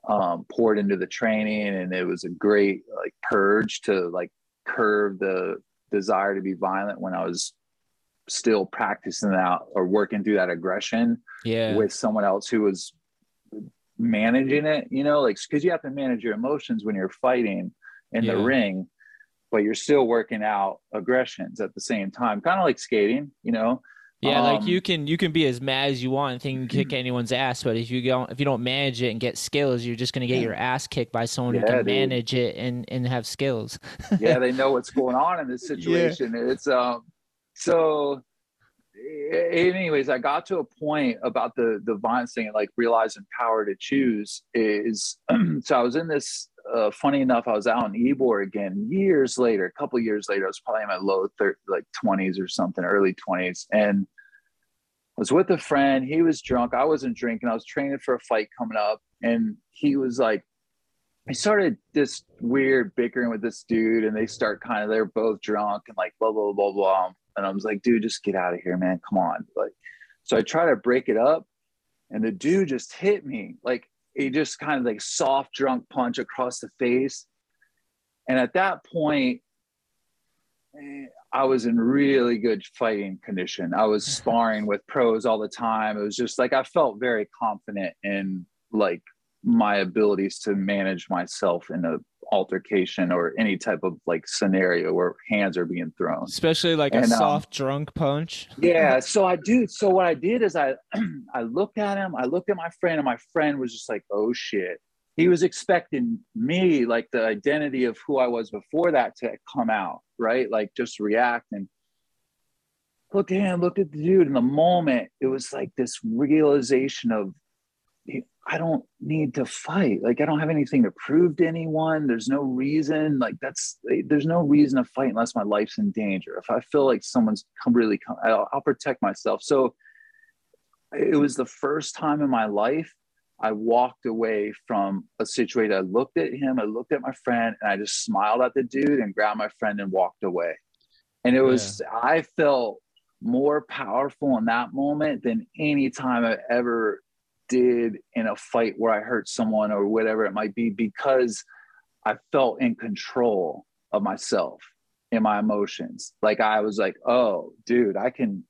um poured into the training, and it was a great like purge to like curb the desire to be violent when I was still practicing that or working through that aggression yeah. with someone else who was managing it, you know, like because you have to manage your emotions when you're fighting in yeah. the ring, but you're still working out aggressions at the same time, kind of like skating, you know? Yeah. Um, like you can, you can be as mad as you want and think you can kick anyone's ass, but if you don't, if you don't manage it and get skills, you're just going to get your ass kicked by someone yeah, who can dude. manage it and, and have skills. yeah. They know what's going on in this situation. Yeah. It's um, so anyways, I got to a point about the, the violence thing and like realizing power to choose is, so I was in this, Uh, funny enough, I was out in Ybor again years later, a couple years later. I was probably in my low thir- like twenties or something, early twenties, and I was with a friend. He was drunk. I wasn't drinking. I was training for a fight coming up, and he was like, I started this weird bickering with this dude, and they start kind of, they're both drunk and like blah blah blah blah. And I was like, dude, just get out of here, man. Come on. Like, so I try to break it up, and the dude just hit me like. He just kind of like soft drunk punch across the face. And at that point, I was in really good fighting condition. I was sparring with pros all the time. It was just like, I felt very confident in like my abilities to manage myself in a altercation or any type of like scenario where hands are being thrown, especially like and, a soft um, drunk punch. Yeah. So I do. So what I did is I, I looked at him, I looked at my friend, and my friend was just like, oh shit. He was expecting me, like the identity of who I was before that, to come out, right? Like just react. And looked at him, looked at the dude. In the moment, it was like this realization of, I don't need to fight. Like, I don't have anything to prove to anyone. There's no reason. Like, that's, there's no reason to fight unless my life's in danger. If I feel like someone's come really, come, I'll, I'll protect myself. So it was the first time in my life I walked away from a situation. I looked at him, I looked at my friend, and I just smiled at the dude and grabbed my friend and walked away. And it was, yeah. I felt more powerful in that moment than any time I ever did in a fight where I hurt someone or whatever it might be, because I felt in control of myself and my emotions. Like I was like, oh dude, I can,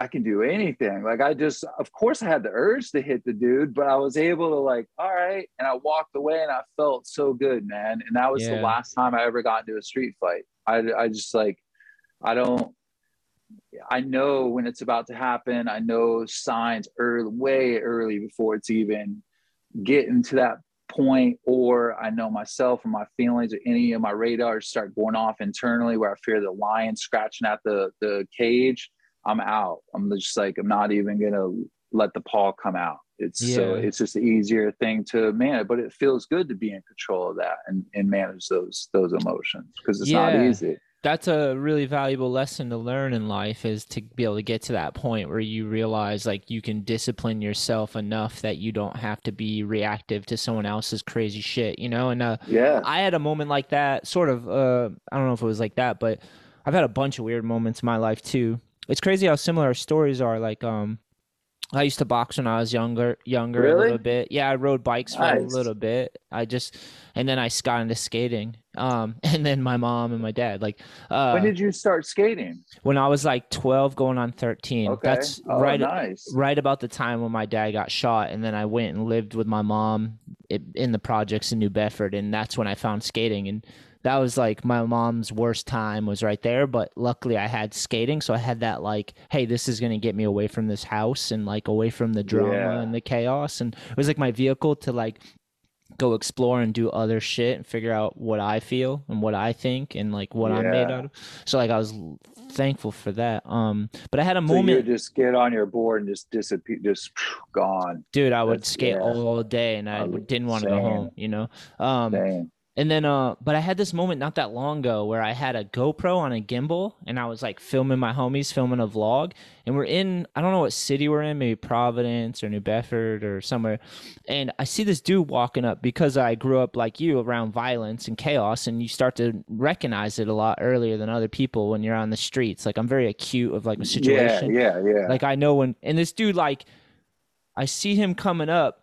I can do anything. Like I just, of course I had the urge to hit the dude, but I was able to like, all right. And I walked away and I felt so good, man. And that was yeah. the last time I ever got into a street fight. I, I just like, I don't, I know when it's about to happen. I know signs early, way early before it's even getting to that point, or I know myself and my feelings or any of my radars start going off internally where I fear the lion scratching at the, the cage. I'm out. I'm just like, I'm not even going to let the paw come out. It's yeah. so it's just an easier thing to manage, but it feels good to be in control of that and, and manage those, those emotions, because it's yeah. not easy. That's a really valuable lesson to learn in life, is to be able to get to that point where you realize like you can discipline yourself enough that you don't have to be reactive to someone else's crazy shit, you know? And uh, yeah. I had a moment like that, sort of, uh, I don't know if it was like that, but I've had a bunch of weird moments in my life too. It's crazy how similar our stories are. Like, um, I used to box when I was younger, younger really? a little bit. Yeah, I rode bikes for nice. a little bit. I just, and then I got into skating. Um, and then my mom and my dad. Like, uh, when did you start skating? When I was like twelve, going on thirteen. Okay. That's oh, right, nice. right about the time when my dad got shot. And then I went and lived with my mom in the projects in New Bedford, and that's when I found skating. And that was like my mom's worst time was right there. But luckily I had skating. So I had that like, hey, this is going to get me away from this house and like away from the drama yeah. and the chaos. And it was like my vehicle to like go explore and do other shit and figure out what I feel and what I think and like what yeah. I'm made out of. So like I was thankful for that. Um, but I had a so moment. You just get on your board and just disappear, just gone. Dude, I would That's, skate yeah. all day and I, I would, didn't want to go home, you know? Um, same. And then, uh, but I had this moment not that long ago where I had a GoPro on a gimbal and I was like filming my homies, filming a vlog, and we're in, I don't know what city we're in, maybe Providence or New Bedford or somewhere. And I see this dude walking up, because I grew up like you around violence and chaos, and you start to recognize it a lot earlier than other people when you're on the streets. Like I'm very acute of like a situation. Yeah, yeah, yeah. Like I know when, and this dude, like I see him coming up,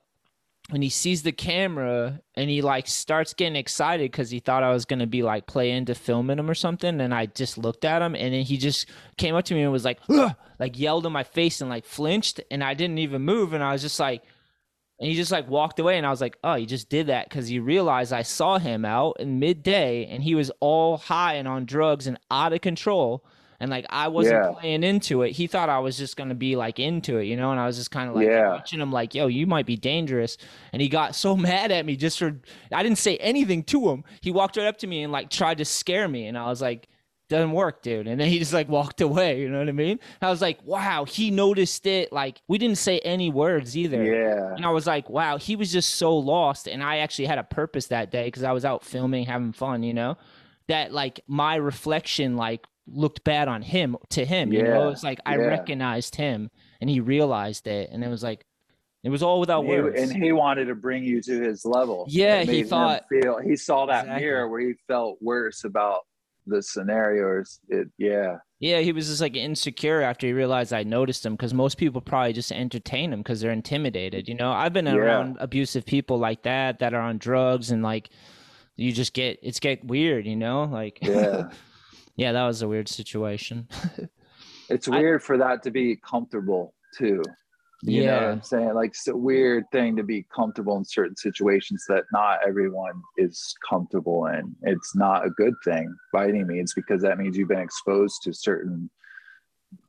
and he sees the camera and he like starts getting excited because he thought I was going to be like play into filming him or something. And I just looked at him, and then he just came up to me and was like, ugh! Like yelled in my face and like flinched, and I didn't even move. And I was just like, and he just like walked away, and I was like, oh, he just did that because he realized I saw him out in midday and he was all high and on drugs and out of control. And like, I wasn't yeah. playing into it. He thought I was just going to be like into it, you know? And I was just kind of like yeah. watching him like, yo, you might be dangerous. And he got so mad at me just for, I didn't say anything to him. He walked right up to me and like tried to scare me. And I was like, doesn't work, dude. And then he just like walked away. You know what I mean? And I was like, wow, he noticed it. Like we didn't say any words either. Yeah. And I was like, wow, he was just so lost. And I actually had a purpose that day because I was out filming, having fun, you know, that like my reflection, like, looked bad on him to him, you yeah, know, it's like I yeah. recognized him and he realized it, and it was like it was all without and he, words. And he wanted to bring you to his level. Yeah, he thought feel, he saw that exactly. mirror where he felt worse about the scenarios. It yeah. Yeah, he was just like insecure after he realized I noticed him, because most people probably just entertain him because they're intimidated. You know, I've been yeah. around abusive people like that that are on drugs, and like you just get it's get weird, you know, like yeah. Yeah, that was a weird situation. It's weird I, for that to be comfortable too. You yeah. know what I'm saying? Like, it's a weird thing to be comfortable in certain situations that not everyone is comfortable in. It's not a good thing by any means, because that means you've been exposed to certain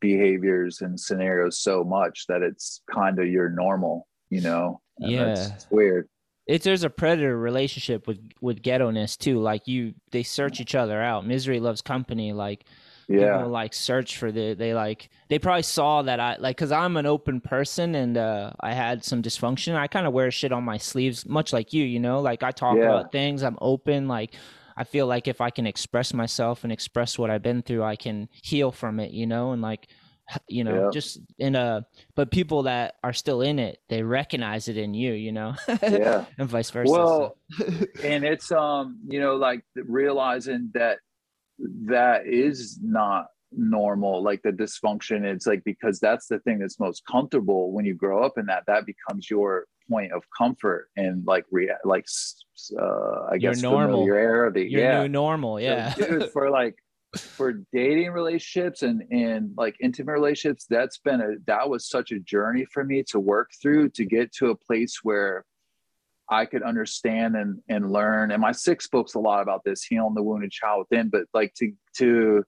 behaviors and scenarios so much that it's kind of your normal, you know? And yeah. That's, it's weird. It's, there's a predator relationship with, with ghetto-ness too. Like, you, they search each other out. Misery loves company. Like, yeah, people, like, search for the, they like, they probably saw that I, like, cause I'm an open person and uh, I had some dysfunction. I kind of wear shit on my sleeves, much like you, you know, like I talk yeah. about things, I'm open. Like, I feel like if I can express myself and express what I've been through, I can heal from it, you know? And like, you know, yeah. just in a, but people that are still in it, they recognize it in you, you know, yeah, and vice versa. Well, so. And it's, um, you know, like realizing that, that is not normal, like the dysfunction. It's like, because that's the thing that's most comfortable when you grow up in that, that becomes your point of comfort and like re- like uh I guess your normal, familiarity. Your yeah. new normal, yeah. So, dude, for like for dating relationships and and like intimate relationships, that's been a that was such a journey for me to work through, to get to a place where I could understand and, and learn. And my sixth book's a lot about this, healing the wounded child within, but like to, to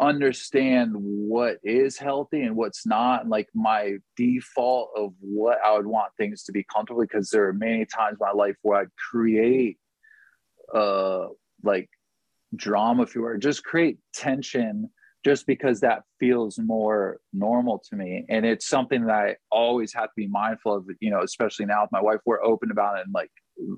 understand what is healthy and what's not. And like my default of what I would want things to be comfortable, because there are many times in my life where I'd create uh, like drama, if you were, just create tension just because that feels more normal to me. And it's something that I always have to be mindful of, you know, especially now with my wife, we're open about it and like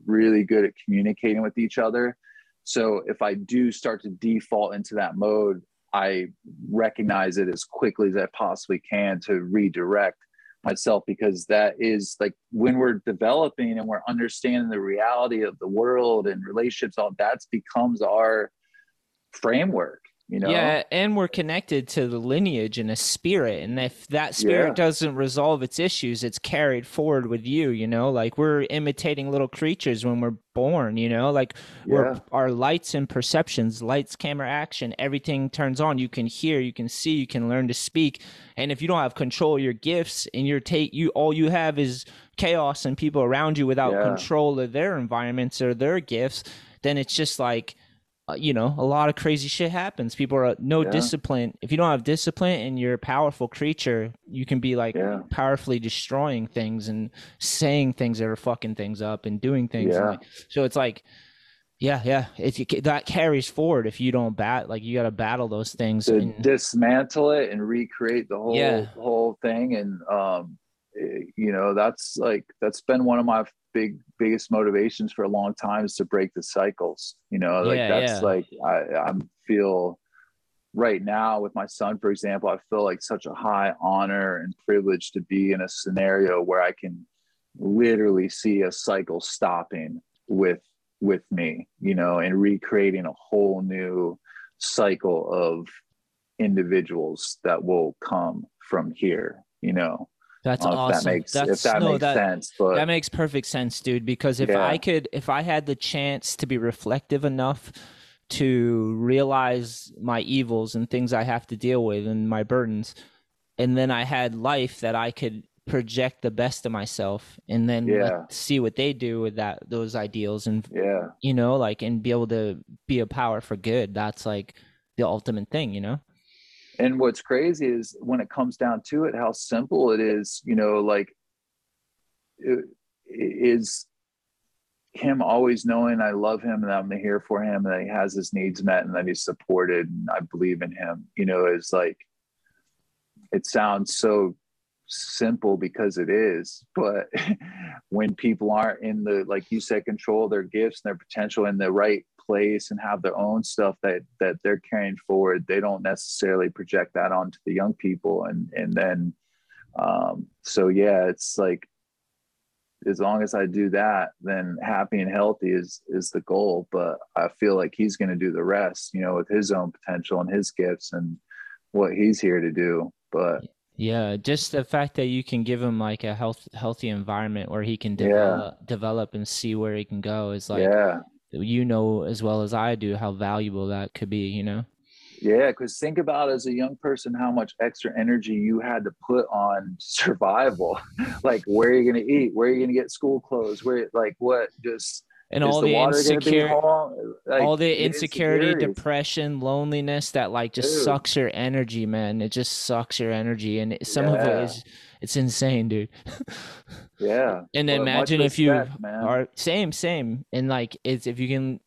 really good at communicating with each other. So if I do start to default into that mode, I recognize it as quickly as I possibly can to redirect myself, because that is like when we're developing and we're understanding the reality of the world and relationships, all that becomes our framework. You know? Yeah, and we're connected to the lineage and a spirit, and if that spirit yeah. doesn't resolve its issues, it's carried forward with you, you know, like we're imitating little creatures when we're born, you know, like yeah. we're, our lights and perceptions, lights, camera, action, everything turns on. You can hear, you can see, you can learn to speak, and if you don't have control of your gifts and your take, you all you have is chaos and people around you without yeah. control of their environments or their gifts, then it's just like, Uh, you know, a lot of crazy shit happens. People are no yeah. discipline. If you don't have discipline and you're a powerful creature, you can be like yeah. powerfully destroying things and saying things that are fucking things up and doing things. Yeah. Like, so it's like, yeah, yeah. If you, that carries forward, if you don't bat, like you got to battle those things. To and, dismantle it and recreate the whole, yeah. whole thing. And, um, you know, that's like, that's been one of my big, biggest motivations for a long time, is to break the cycles, you know, like yeah, that's yeah. like, I, I feel right now with my son, for example, I feel like such a high honor and privilege to be in a scenario where I can literally see a cycle stopping with, with me, you know, and recreating a whole new cycle of individuals that will come from here, you know. That's awesome. If that makes, That's, if that no, makes that, sense. But... That makes perfect sense, dude, because if yeah. I could, if I had the chance to be reflective enough to realize my evils and things I have to deal with and my burdens, and then I had life that I could project the best of myself and then yeah. like, see what they do with that, those ideals, and, yeah. you know, like, and be able to be a power for good. That's like the ultimate thing, you know? And what's crazy is when it comes down to it, how simple it is, you know, like it, it is him always knowing I love him and I'm here for him and that he has his needs met and that he's supported and I believe in him, you know, is like, it sounds so simple because it is, but when people aren't in the, like you said, control their gifts and their potential in the right place and have their own stuff that that they're carrying forward, they don't necessarily project that onto the young people, and and then um so yeah, it's like as long as I do that, then happy and healthy is is the goal. But I feel like he's going to do the rest, you know, with his own potential and his gifts and what he's here to do. But yeah, just the fact that you can give him like a health healthy environment where he can develop, yeah. develop and see where he can go is like, yeah, you know as well as I do how valuable that could be, you know? Yeah, because think about as a young person how much extra energy you had to put on survival. Like, where are you going to eat? Where are you going to get school clothes? Where, like, what? Just and all the, the insecurity, like, all the insecurity, insecurity, depression, loneliness that like just dude. sucks your energy, man. It just sucks your energy, and it, some yeah. of it is it's insane, dude. Yeah. And well, imagine if respect, you man. are same, same, and like it's if you can,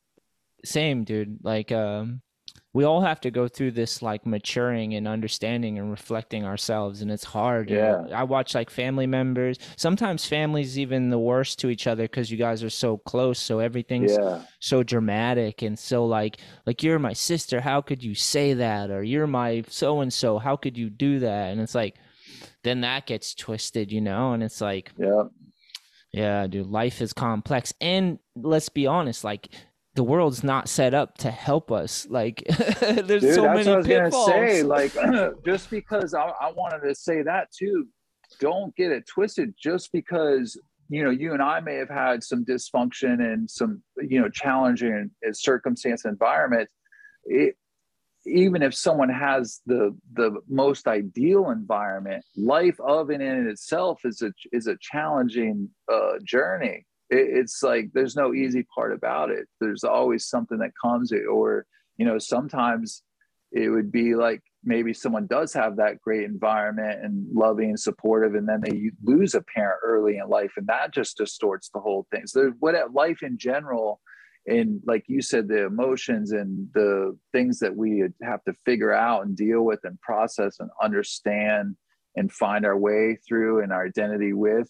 same, dude. Like, um. we all have to go through this, like, maturing and understanding and reflecting ourselves. And it's hard. Yeah. You know? I watch like family members, sometimes families even the worst to each other. 'Cause you guys are so close. So everything's yeah. so dramatic. And so like, like you're my sister, how could you say that? Or you're my so-and-so, how could you do that? And it's like, then that gets twisted, you know? And it's like, yeah, yeah, dude, life is complex. And let's be honest, like, the world's not set up to help us. Like, there's Dude, so that's many what I was pitfalls. Gonna say, like, just because I, I wanted to say that too, don't get it twisted. Just because, you know, you and I may have had some dysfunction and some, you know, challenging circumstance environment. It, even if someone has the the most ideal environment, life of and in itself is a is a challenging uh, journey. It's like there's no easy part about it. There's always something that comes, or, you know, sometimes it would be like maybe someone does have that great environment and loving and supportive, and then they lose a parent early in life, and that just distorts the whole thing. So there's what life in general, and like you said, the emotions and the things that we have to figure out and deal with and process and understand and find our way through and our identity with,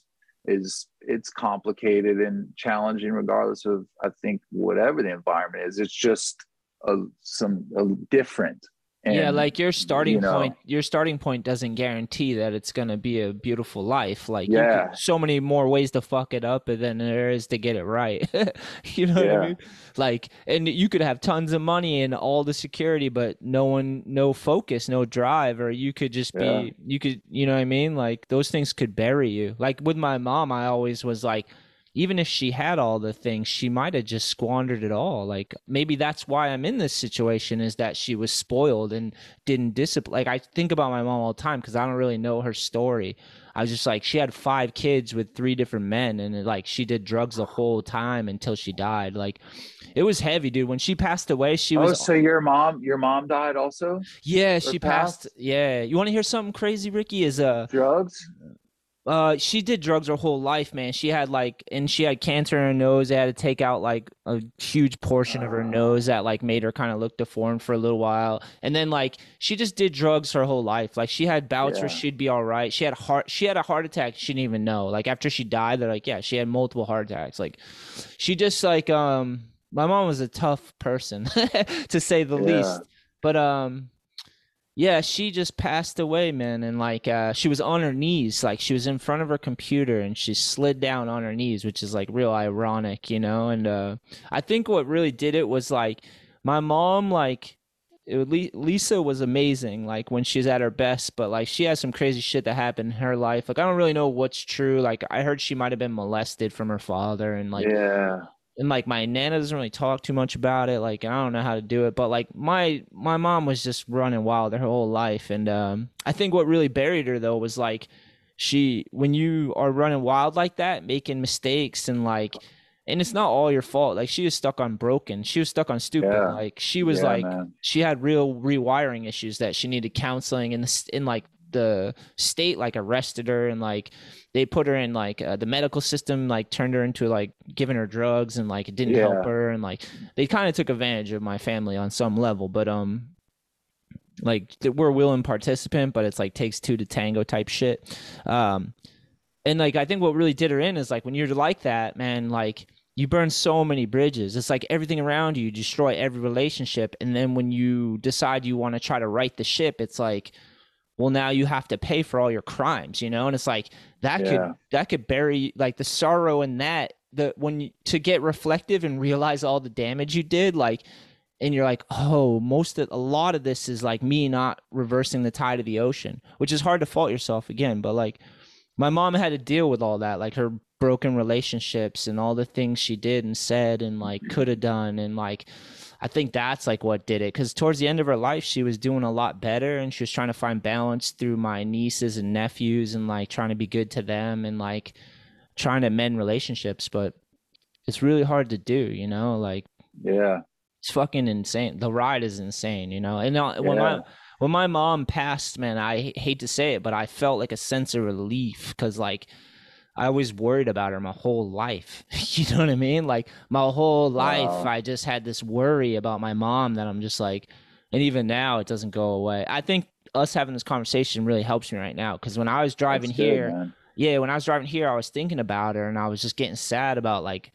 is it's complicated and challenging regardless of, I think, whatever the environment is. It's just a, some a different. And, yeah, like your starting you know, point, your starting point doesn't guarantee that it's going to be a beautiful life. Like, yeah, you can, so many more ways to fuck it up than there is to get it right. You know yeah. what I mean? Like, and you could have tons of money and all the security, but no one, no focus, no drive, or you could just be, yeah. you could, you know what I mean? Like, those things could bury you. Like with my mom, I always was like, even if she had all the things, she might have just squandered it all. Like, maybe that's why I'm in this situation, is that she was spoiled and didn't discipline. Like, I think about my mom all the time because I don't really know her story. I was just like, she had five kids with three different men, and it, like, she did drugs the whole time until she died. Like, it was heavy, dude. When she passed away, she oh, was. Oh, so your mom, your mom died also? Yeah, she passed? passed. Yeah. You want to hear something crazy, Ricky? Is uh drugs? Uh, she did drugs her whole life, man. She had like, and she had cancer in her nose. They had to take out like a huge portion of her nose that like made her kind of look deformed for a little while. And then like, she just did drugs her whole life. Like, she had bouts yeah. where she'd be all right. She had heart, she had a heart attack. She didn't even know. Like, after she died, they're like, yeah, she had multiple heart attacks. Like, she just like, um, my mom was a tough person to say the yeah. least, but, um, yeah, she just passed away, man. And like, uh, she was on her knees, like she was in front of her computer and she slid down on her knees, which is like real ironic, you know? And, uh, I think what really did it was like my mom, like it, Lisa was amazing, like when she's at her best, but like she has some crazy shit that happened in her life. Like, I don't really know what's true. Like, I heard she might've been molested from her father, and like, yeah. and like my Nana doesn't really talk too much about it. Like, I don't know how to do it, but like my, my mom was just running wild her whole life. And, um, I think what really buried her though, was like, she, when you are running wild like that, making mistakes and like, and it's not all your fault. Like, she was stuck on broken. She was stuck on stupid. Yeah. Like, she was yeah, like, man. she had real rewiring issues that she needed counseling, and the, in like the state like arrested her, and like they put her in like uh, the medical system, like turned her into like giving her drugs, and like it didn't yeah. help her, and like they kind of took advantage of my family on some level. But um like we're a willing participant, but it's like takes two to tango type shit. Um and like I think what really did her in is like when you're like that, man, like you burn so many bridges. It's like everything around you, you destroy every relationship, and then when you decide you want to try to right the ship, it's like, well, now you have to pay for all your crimes, you know? And it's like, that yeah. could, that could bury like the sorrow in that, the, when you, to get reflective and realize all the damage you did, like, and you're like, oh, most of, a lot of this is like me not reversing the tide of the ocean, which is hard to fault yourself again. But like my mom had to deal with all that, like her broken relationships and all the things she did and said, and like could have done. And like, I think that's like what did it, because towards the end of her life, she was doing a lot better, and she was trying to find balance through my nieces and nephews, and like trying to be good to them, and like trying to mend relationships. But it's really hard to do, you know, like, yeah, it's fucking insane. The ride is insane, you know, and yeah. when I, when my mom passed, man, I hate to say it, but I felt like a sense of relief, because like I was worried about her my whole life. You know what I mean? Like my whole life, wow. I just had this worry about my mom that I'm just like, and even now it doesn't go away. I think us having this conversation really helps me right now, because when I was driving That's here, good, yeah, when I was driving here, I was thinking about her, and I was just getting sad about like,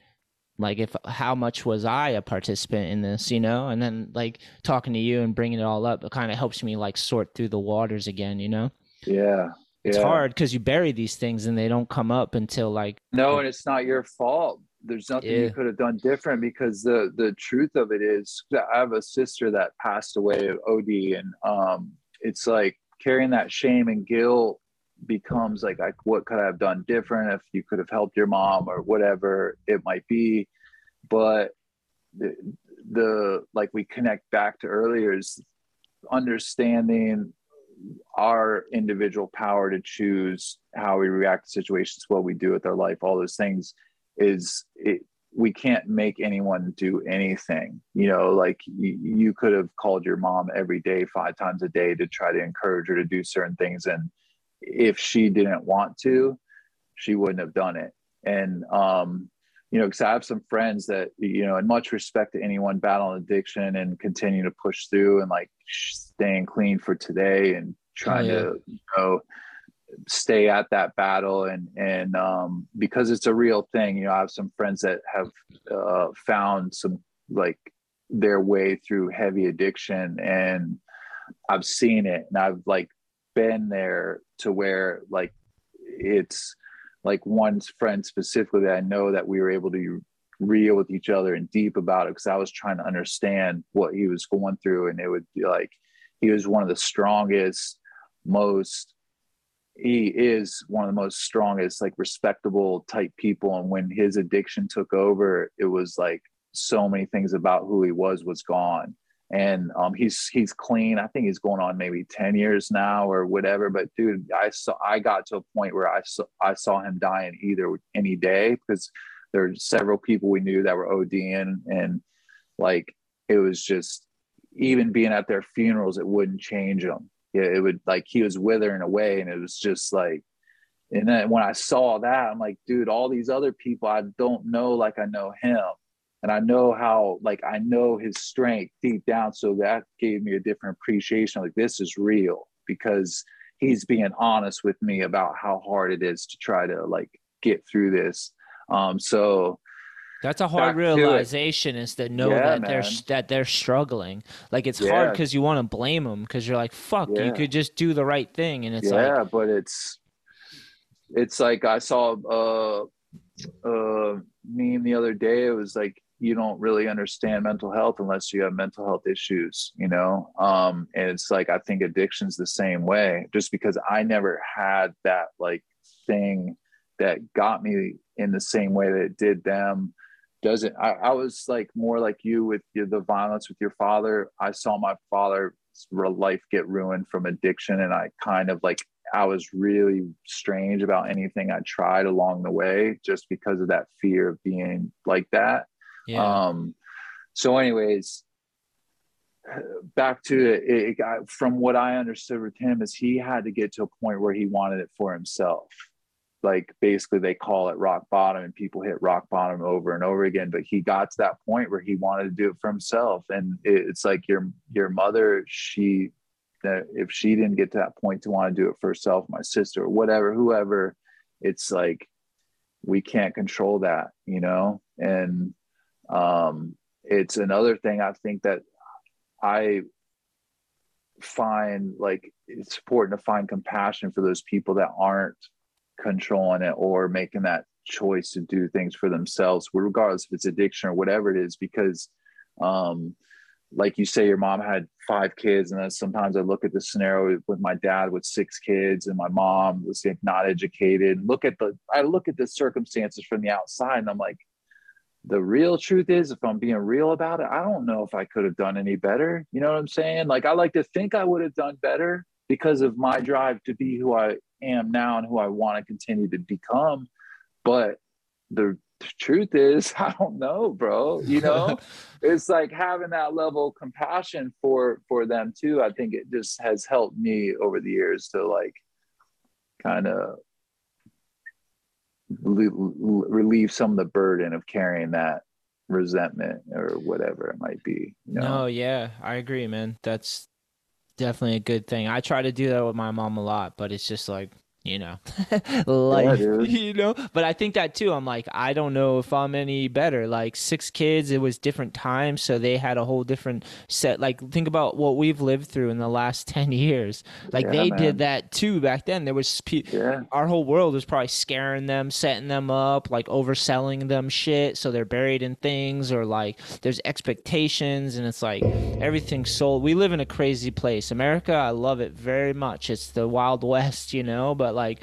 like if how much was I a participant in this, you know? And then like talking to you and bringing it all up, it kind of helps me like sort through the waters again, you know? Yeah. It's yeah. hard because you bury these things and they don't come up until like. No, and it's not your fault. There's nothing yeah. you could have done different, because the, the truth of it is that I have a sister that passed away of O D, and um, it's like carrying that shame and guilt becomes like, like, what could I have done different if you could have helped your mom or whatever it might be. But the, the like we connect back to earlier is understanding our individual power to choose how we react to situations, what we do with our life, all those things. Is it, we can't make anyone do anything, you know, like you, you could have called your mom every day, five times a day, to try to encourage her to do certain things. And if she didn't want to, she wouldn't have done it. And, um, you know, because I have some friends that, you know, in much respect to anyone battling addiction and continue to push through and like staying clean for today and trying oh, yeah. to, you know, stay at that battle. And, and um, because it's a real thing, you know, I have some friends that have uh, found some like their way through heavy addiction, and I've seen it, and I've like been there to where like it's, like one friend specifically that I know that we were able to reel with each other and deep about it, because I was trying to understand what he was going through. And it would be like, he was one of the strongest, most, he is one of the most strongest, like respectable type people. And when his addiction took over, it was like so many things about who he was, was gone. And um, he's, he's clean. I think he's going on maybe ten years now or whatever. But dude, I saw, I got to a point where I saw, I saw him dying either any day, because there were several people we knew that were ODing, and like, it was just, even being at their funerals, it wouldn't change him. It, it would like, he was withering away, and it was just like, and then when I saw that, I'm like, dude, all these other people I don't know, like I know him. And I know how, like, I know his strength deep down. So that gave me a different appreciation. Like, this is real, because he's being honest with me about how hard it is to try to like get through this. Um, so that's a hard realization, is to know yeah, that man. they're, that they're struggling. Like, it's yeah. hard, 'cause you want to blame them, 'cause you're like, fuck, yeah. you could just do the right thing. And it's yeah, like, but it's, it's like, I saw a uh, uh, meme the other day. It was like, you don't really understand mental health unless you have mental health issues, you know? Um, and it's like, I think addiction's the same way, just because I never had that like thing that got me in the same way that it did them. Doesn't, I, I was like more like you with your, the violence with your father. I saw my father's real life get ruined from addiction. And I kind of like, I was really strange about anything I tried along the way, just because of that fear of being like that. Yeah. Um, so anyways, back to it, it got, from what I understood with him is he had to get to a point where he wanted it for himself. Like basically they call it rock bottom, and people hit rock bottom over and over again, but he got to that point where he wanted to do it for himself. And it, it's like your, your mother, she, that if she didn't get to that point to want to do it for herself, my sister or whatever, whoever, it's like, we can't control that, you know? And, um, it's another thing I think that I find like it's important to find compassion for those people that aren't controlling it or making that choice to do things for themselves, regardless if it's addiction or whatever it is, because, um, like you say, your mom had five kids. And then sometimes I look at the scenario with my dad with six kids, and my mom was not educated. Look at the, I look at the circumstances from the outside, and I'm like, the real truth is, if I'm being real about it, I don't know if I could have done any better. You know what I'm saying? Like, I like to think I would have done better because of my drive to be who I am now and who I want to continue to become. But the truth is, I don't know, bro. You know, it's like having that level of compassion for, for them too. I think it just has helped me over the years to like kind of relieve some of the burden of carrying that resentment or whatever it might be, you know? No, yeah, I agree, man. That's definitely a good thing. I try to do that with my mom a lot, but it's just like, you know, like, yeah, you know, but I think that too, I'm like, I don't know if I'm any better. Like, six kids, it was different times. So they had a whole different set. Like, think about what we've lived through in the last ten years. Like, yeah, they man. did that too back then. There was, yeah. our whole world was probably scaring them, setting them up, like overselling them shit. So they're buried in things, or like there's expectations, and it's like everything's sold. We live in a crazy place. America, I love it very much. It's the Wild West, you know, but like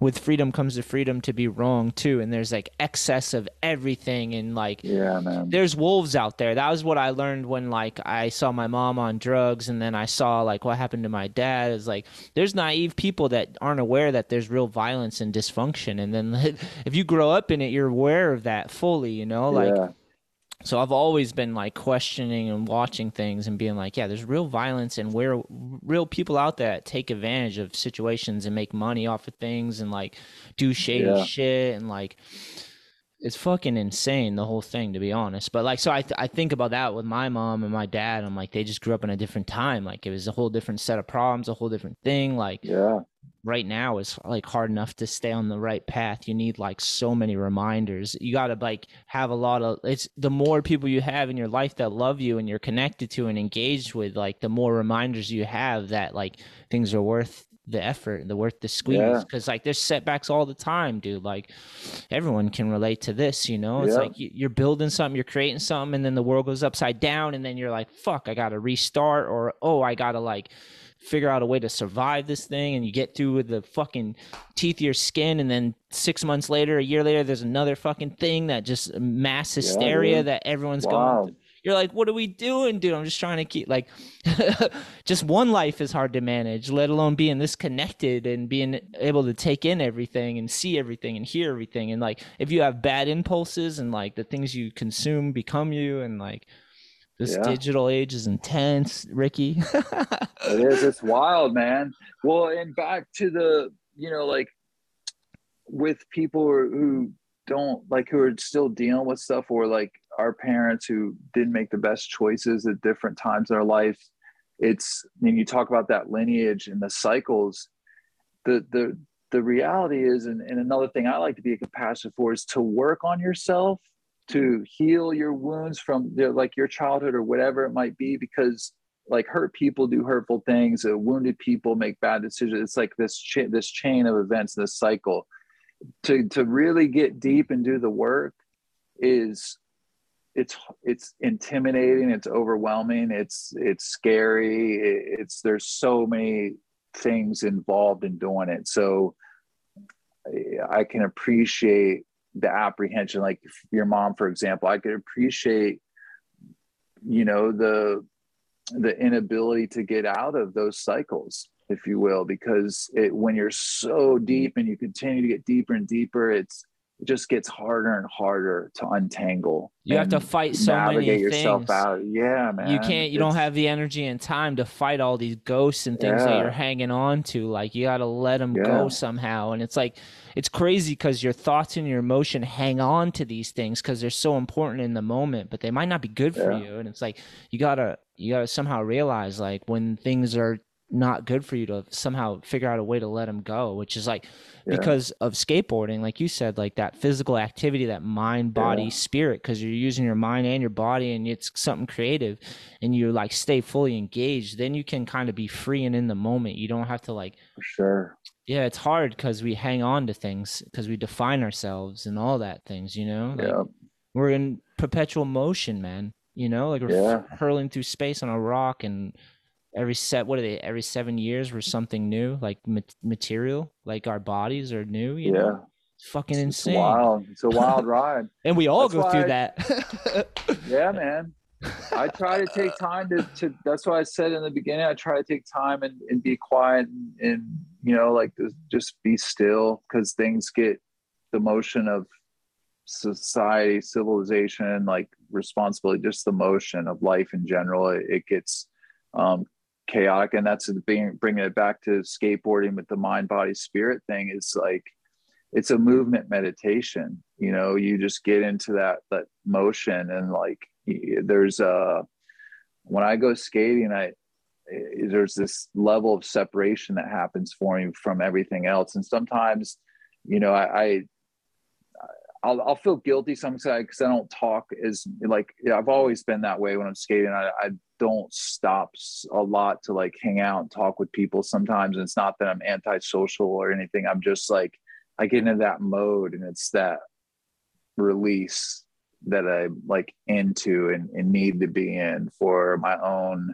with freedom comes the freedom to be wrong too, and there's like excess of everything, and like, yeah, man, there's wolves out there. That was what I learned when like I saw my mom on drugs, and then I saw like what happened to my dad. Is like, there's naive people that aren't aware that there's real violence and dysfunction, and then if you grow up in it, you're aware of that fully, you know, like, yeah. So I've always been like questioning and watching things and being like, yeah, there's real violence, and where real people out there that take advantage of situations and make money off of things and like do shady yeah. shit. And like, it's fucking insane, the whole thing, to be honest. But like, so I, th I think about that with my mom and my dad. I'm like, they just grew up in a different time. Like, it was a whole different set of problems, a whole different thing. Like, yeah. Right now it's like hard enough to stay on the right path. You need like so many reminders. You got to like have a lot of, it's the more people you have in your life that love you and you're connected to and engaged with, like the more reminders you have that like things are worth the effort and the worth the squeeze. Yeah. Cause like there's setbacks all the time, dude. Like everyone can relate to this, you know, it's yeah. like you're building something, you're creating something, and then the world goes upside down, and then you're like, fuck, I got to restart, or, oh, I got to like figure out a way to survive this thing, and you get through with the fucking teeth of your skin, and then six months later, a year later, there's another fucking thing that just mass hysteria yeah, that everyone's wow. going through. You're like, what are we doing, dude? I'm just trying to keep like just one life is hard to manage, let alone being this connected and being able to take in everything and see everything and hear everything. And like, if you have bad impulses and like the things you consume become you, and like, this yeah. digital age is intense, Ricky. It is. It's wild, man. Well, and back to the, you know, like with people who don't like, who are still dealing with stuff, or like our parents who didn't make the best choices at different times in their life. It's, when you talk about that lineage and the cycles, the, the, the reality is, and, and another thing I like to be compassionate for is to work on yourself, to heal your wounds from their, like your childhood or whatever it might be, because like hurt people do hurtful things, uh, wounded people make bad decisions. It's like this ch this chain of events, this cycle. To to really get deep and do the work is, it's it's intimidating, it's overwhelming, it's it's scary. It, it's there's so many things involved in doing it. So I can appreciate the apprehension, like your mom, for example. I could appreciate, you know, the the inability to get out of those cycles, if you will, because it, when you're so deep and you continue to get deeper and deeper, it's it just gets harder and harder to untangle. You have to fight so many things. Yourself out. Yeah, man. You can't, you it's, don't have the energy and time to fight all these ghosts and things yeah. that you're hanging on to. Like, you got to let them yeah. go somehow. And it's like, it's crazy because your thoughts and your emotion hang on to these things because they're so important in the moment, but they might not be good for yeah. you. And it's like, you got to, you got to somehow realize like when things are not good for you, to somehow figure out a way to let them go, which is like yeah. because of skateboarding, like you said, like that physical activity, that mind, body, yeah. spirit, because you're using your mind and your body, and it's something creative, and you like stay fully engaged, then you can kind of be free and in the moment. You don't have to like, for sure. Yeah, it's hard because we hang on to things because we define ourselves and all that things, you know, like, yeah. we're in perpetual motion, man, you know, like we're yeah. hurling through space on a rock, and every set, what are they, every seven years we're something new, like ma material, like our bodies are new, you yeah. know? fucking insane. It's wild. It's a wild ride. And we all that's go through I, that. Yeah, man. I try to take time to, to, that's why I said in the beginning, I try to take time and, and be quiet and, and, you know, like just be still, because things get, the motion of society, civilization, like responsibility, just the motion of life in general, it, it gets um, chaotic. And that's being, bringing it back to skateboarding with the mind, body, spirit thing is like, it's a movement meditation, you know, you just get into that, that motion. And like, there's a, when I go skating, I, there's this level of separation that happens for me from everything else. And sometimes, you know, I, I I'll, I'll feel guilty sometimes because I don't talk as like, you know, I've always been that way when I'm skating. I, I don't stop a lot to like hang out and talk with people sometimes. And it's not that I'm antisocial or anything. I'm just like, I get into that mode, and it's that release that I'm like into and, and need to be in for my own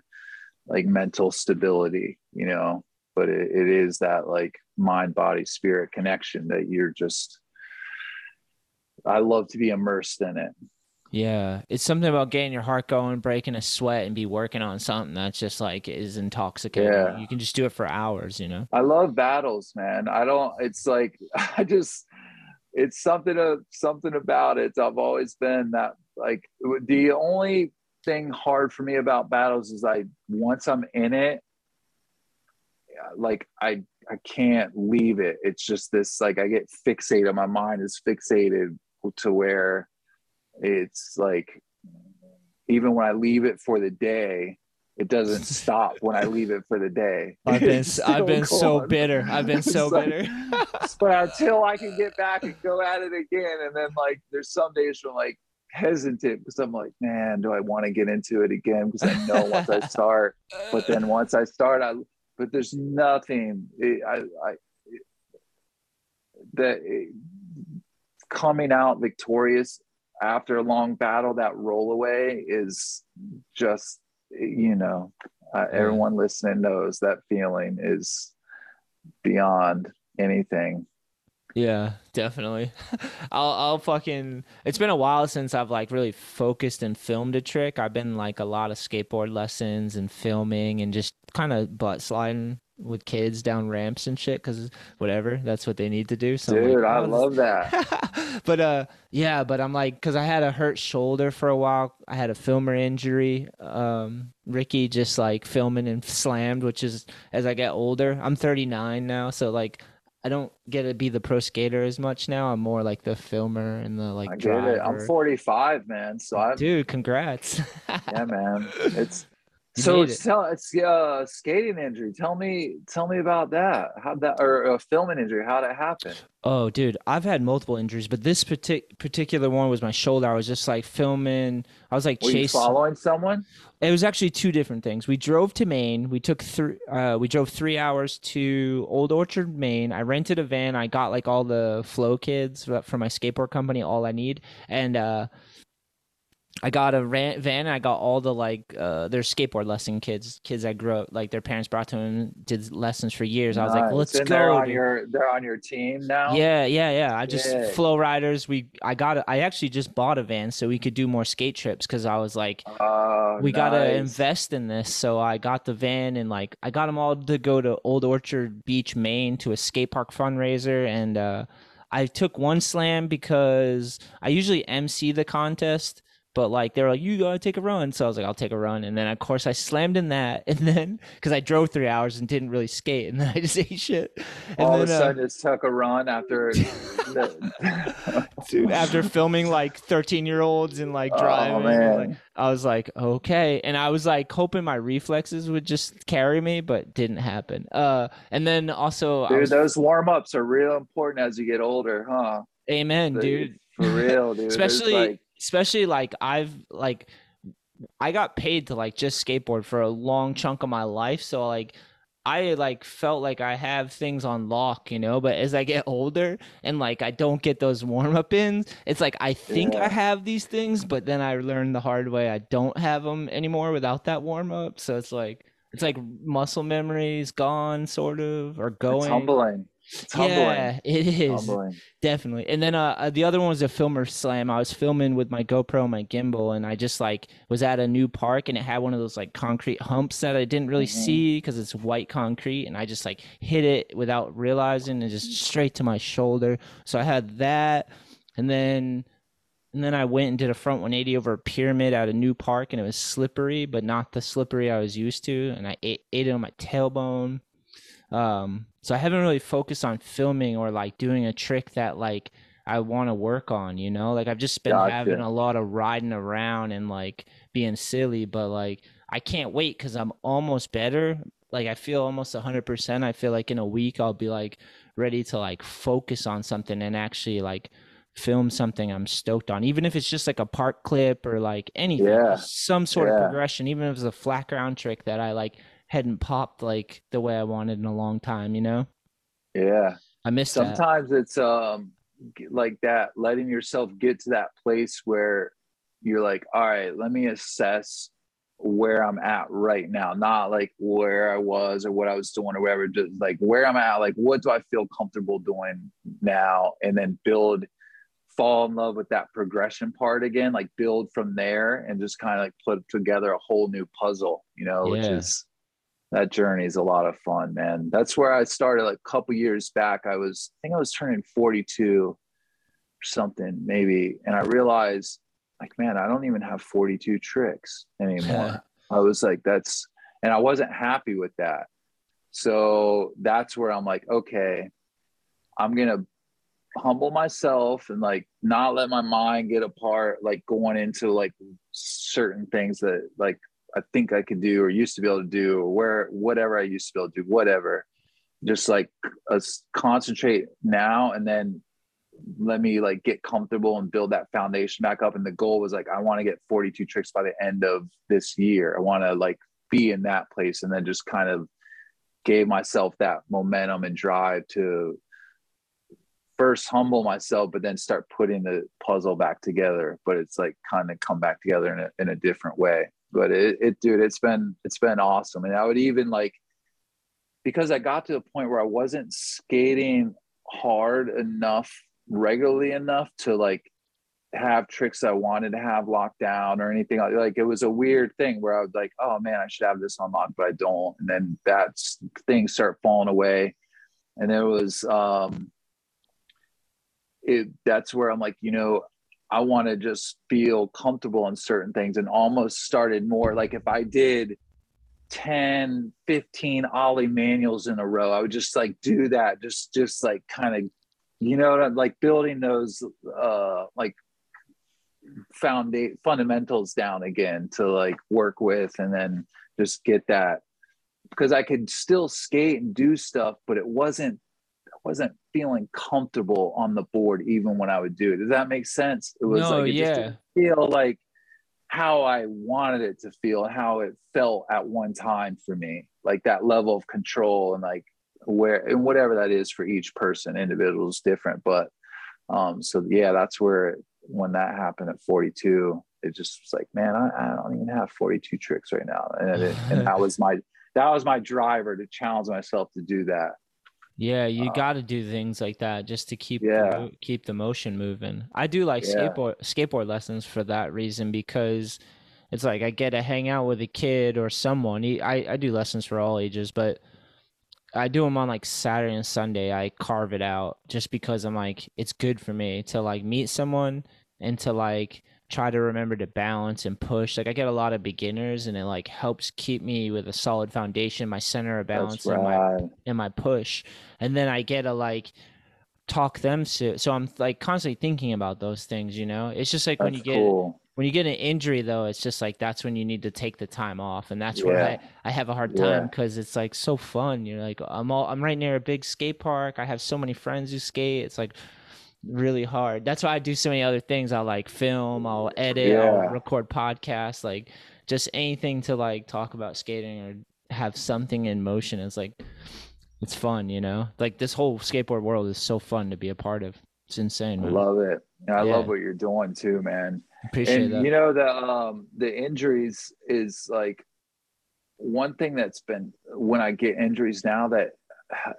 like mental stability, you know, but it, it is that like mind, body, spirit connection that you're just, I love to be immersed in it. Yeah. It's something about getting your heart going, breaking a sweat and be working on something that's just like is intoxicating. Yeah. You can just do it for hours, you know? I love battles, man. I don't, it's like, I just, it's something of something about it. I've always been that, like the only thing hard for me about battles is I, once I'm in it, like I, I can't leave it. It's just this, like I get fixated. My mind is fixated to where it's like, even when I leave it for the day, it doesn't stop when I leave it for the day. I've been, I've been so bitter. I've been so like, bitter. But until I can get back and go at it again. And then like, there's some days where I'm like hesitant because I'm like, man, do I want to get into it again? Because I know once I start, but then once I start, I, but there's nothing it, I, I, it, that it, coming out victorious after a long battle, that roll away is just, you know, uh, everyone listening knows that feeling is beyond anything. Yeah, definitely. I'll, I'll fucking, it's been a while since I've like really focused and filmed a trick. I've been like a lot of skateboard lessons and filming and just kind of butt sliding with kids down ramps and shit. Cause whatever, that's what they need to do. So dude, like, oh, I love that. But, uh, yeah, but I'm like, cause I had a hurt shoulder for a while. I had a filmer injury. Um, Ricky just like filming and slammed, which is, as I get older, I'm thirty-nine now. So like, I don't get to be the pro skater as much now. I'm more like the filmer and the like. I get driver. It. I'm forty-five, man. So I dude, congrats. Yeah, man. It's you so it's, it. tell, it's uh skating injury. Tell me, tell me about that. How'd that, or a uh, filming injury? How'd it happen? Oh, dude, I've had multiple injuries, but this partic- particular one was my shoulder. I was just like filming. I was like Were chasing, you following someone. It was actually two different things. We drove to Maine. We took three. Uh, we drove three hours to Old Orchard, Maine. I rented a van. I got like all the Flow Kids from my skateboard company, All I Need, and uh, I got a rant van. And I got all the like uh, their skateboard lesson kids, kids I grew up like their parents brought to them, did lessons for years. I was nice. Like, let's and go. They're on, your, they're on your team now. Yeah, yeah, yeah. I just yeah. Flow Riders. We I got a, I actually just bought a van so we could do more skate trips because I was like, uh, we nice. gotta invest in this. So I got the van and like I got them all to go to Old Orchard Beach, Maine, to a skate park fundraiser and uh, I took one slam because I usually M C the contest. But like, they were like, you gotta take a run. So I was like, I'll take a run. And then of course I slammed in that. And then, cause I drove three hours and didn't really skate. And then I just ate shit. And all then, of a sudden uh, it's took a run after, dude, after filming like thirteen year olds and like driving. Oh, man. And like, I was like, okay. And I was like hoping my reflexes would just carry me, but didn't happen. Uh, and then also. Dude, I was, those warm ups are real important as you get older, huh? Amen, so, dude. For real, dude. Especially. Especially like I've like I got paid to like just skateboard for a long chunk of my life. So like I like felt like I have things on lock, you know, but as I get older and like I don't get those warm up ins, it's like I think yeah. I have these things, but then I learned the hard way I don't have them anymore without that warm up. So it's like it's like muscle memory is gone sort of or going. It's humbling. It's humbling. Yeah, it is. Humbling. Definitely. And then uh, the other one was a filmer slam. I was filming with my GoPro and my gimbal, and I just like was at a new park, and it had one of those like concrete humps that I didn't really mm-hmm. see because it's white concrete, and I just like hit it without realizing and just straight to my shoulder. So I had that, and then and then I went and did a front one eighty over a pyramid at a new park, and it was slippery, but not the slippery I was used to, and I ate, ate it on my tailbone. Um, so I haven't really focused on filming or like doing a trick that like I want to work on, you know, like I've just been gotcha. having a lot of riding around and like being silly, but like, I can't wait. Cause I'm almost better. Like I feel almost a hundred percent. I feel like in a week I'll be like ready to like focus on something and actually like film something I'm stoked on, even if it's just like a park clip or like anything, yeah. some sort yeah. of progression, even if it's a flat ground trick that I like hadn't popped like the way I wanted in a long time, you know? Yeah. I miss sometimes that. Sometimes it's um like that, letting yourself get to that place where you're like, all right, let me assess where I'm at right now. Not like where I was or what I was doing or whatever, just like where I'm at, like what do I feel comfortable doing now? And then build, fall in love with that progression part again, like build from there and just kind of like put together a whole new puzzle, you know, yeah. which is, that journey is a lot of fun, man. That's where I started like a couple years back. I was, I think I was turning forty-two or something maybe. And I realized like, man, I don't even have forty-two tricks anymore. I was like, that's, and I wasn't happy with that. So that's where I'm like, okay, I'm going to humble myself and like not let my mind get apart, like going into like certain things that like, I think I could do or used to be able to do or where whatever I used to be able to do, whatever, just like uh, concentrate now. And then let me like get comfortable and build that foundation back up. And the goal was like, I want to get forty-two tricks by the end of this year. I want to like be in that place. And then just kind of gave myself that momentum and drive to first humble myself, but then start putting the puzzle back together. But it's like kind of come back together in a, in a different way. But it, it, dude, it's been, it's been awesome. And I would even like, because I got to the point where I wasn't skating hard enough, regularly enough to like have tricks I wanted to have locked down or anything. Like it was a weird thing where I was like, oh man, I should have this unlocked, but I don't. And then that's things start falling away. And it was, um, it, that's where I'm like, you know, I want to just feel comfortable in certain things and almost started more like if I did ten, fifteen ollie manuals in a row, I would just like do that. Just, just like kind of, you know, like building those uh, like foundation fundamentals down again to like work with and then just get that because I could still skate and do stuff, but it wasn't wasn't feeling comfortable on the board even when I would do it. Does that make sense? It was no, like it yeah. just didn't feel like how I wanted it to feel, how it felt at one time for me, like that level of control and like where and whatever that is for each person, individual is different. But um so yeah, that's where it, when that happened at forty-two, it just was like, man, I, I don't even have forty-two tricks right now, and it, and that was my that was my driver to challenge myself to do that. Yeah, you uh, got to do things like that just to keep yeah. keep the motion moving. I do like yeah. skateboard skateboard lessons for that reason, because it's like I get to hang out with a kid or someone. He, I, I do lessons for all ages, but I do them on like Saturday and Sunday. I carve it out just because I'm like, it's good for me to like meet someone and to like try to remember to balance and push. Like I get a lot of beginners and it like helps keep me with a solid foundation, my center of balance right. and my and my push. And then I get to like talk them to, so I'm like constantly thinking about those things, you know? It's just like that's when you get cool. when you get an injury though, it's just like that's when you need to take the time off. And that's yeah. where I, I have a hard time because yeah. it's like so fun. You're like, I'm all I'm right near a big skate park. I have so many friends who skate. It's like really hard. That's why I do so many other things. I'll like film, I'll edit, yeah. I'll record podcasts, like just anything to like talk about skating or have something in motion. It's like, it's fun, you know, like this whole skateboard world is so fun to be a part of. It's insane, man. I love it. And I yeah. love what you're doing too, man. Appreciate and, that. You know, the, um, the injuries is like one thing that's been, when I get injuries now that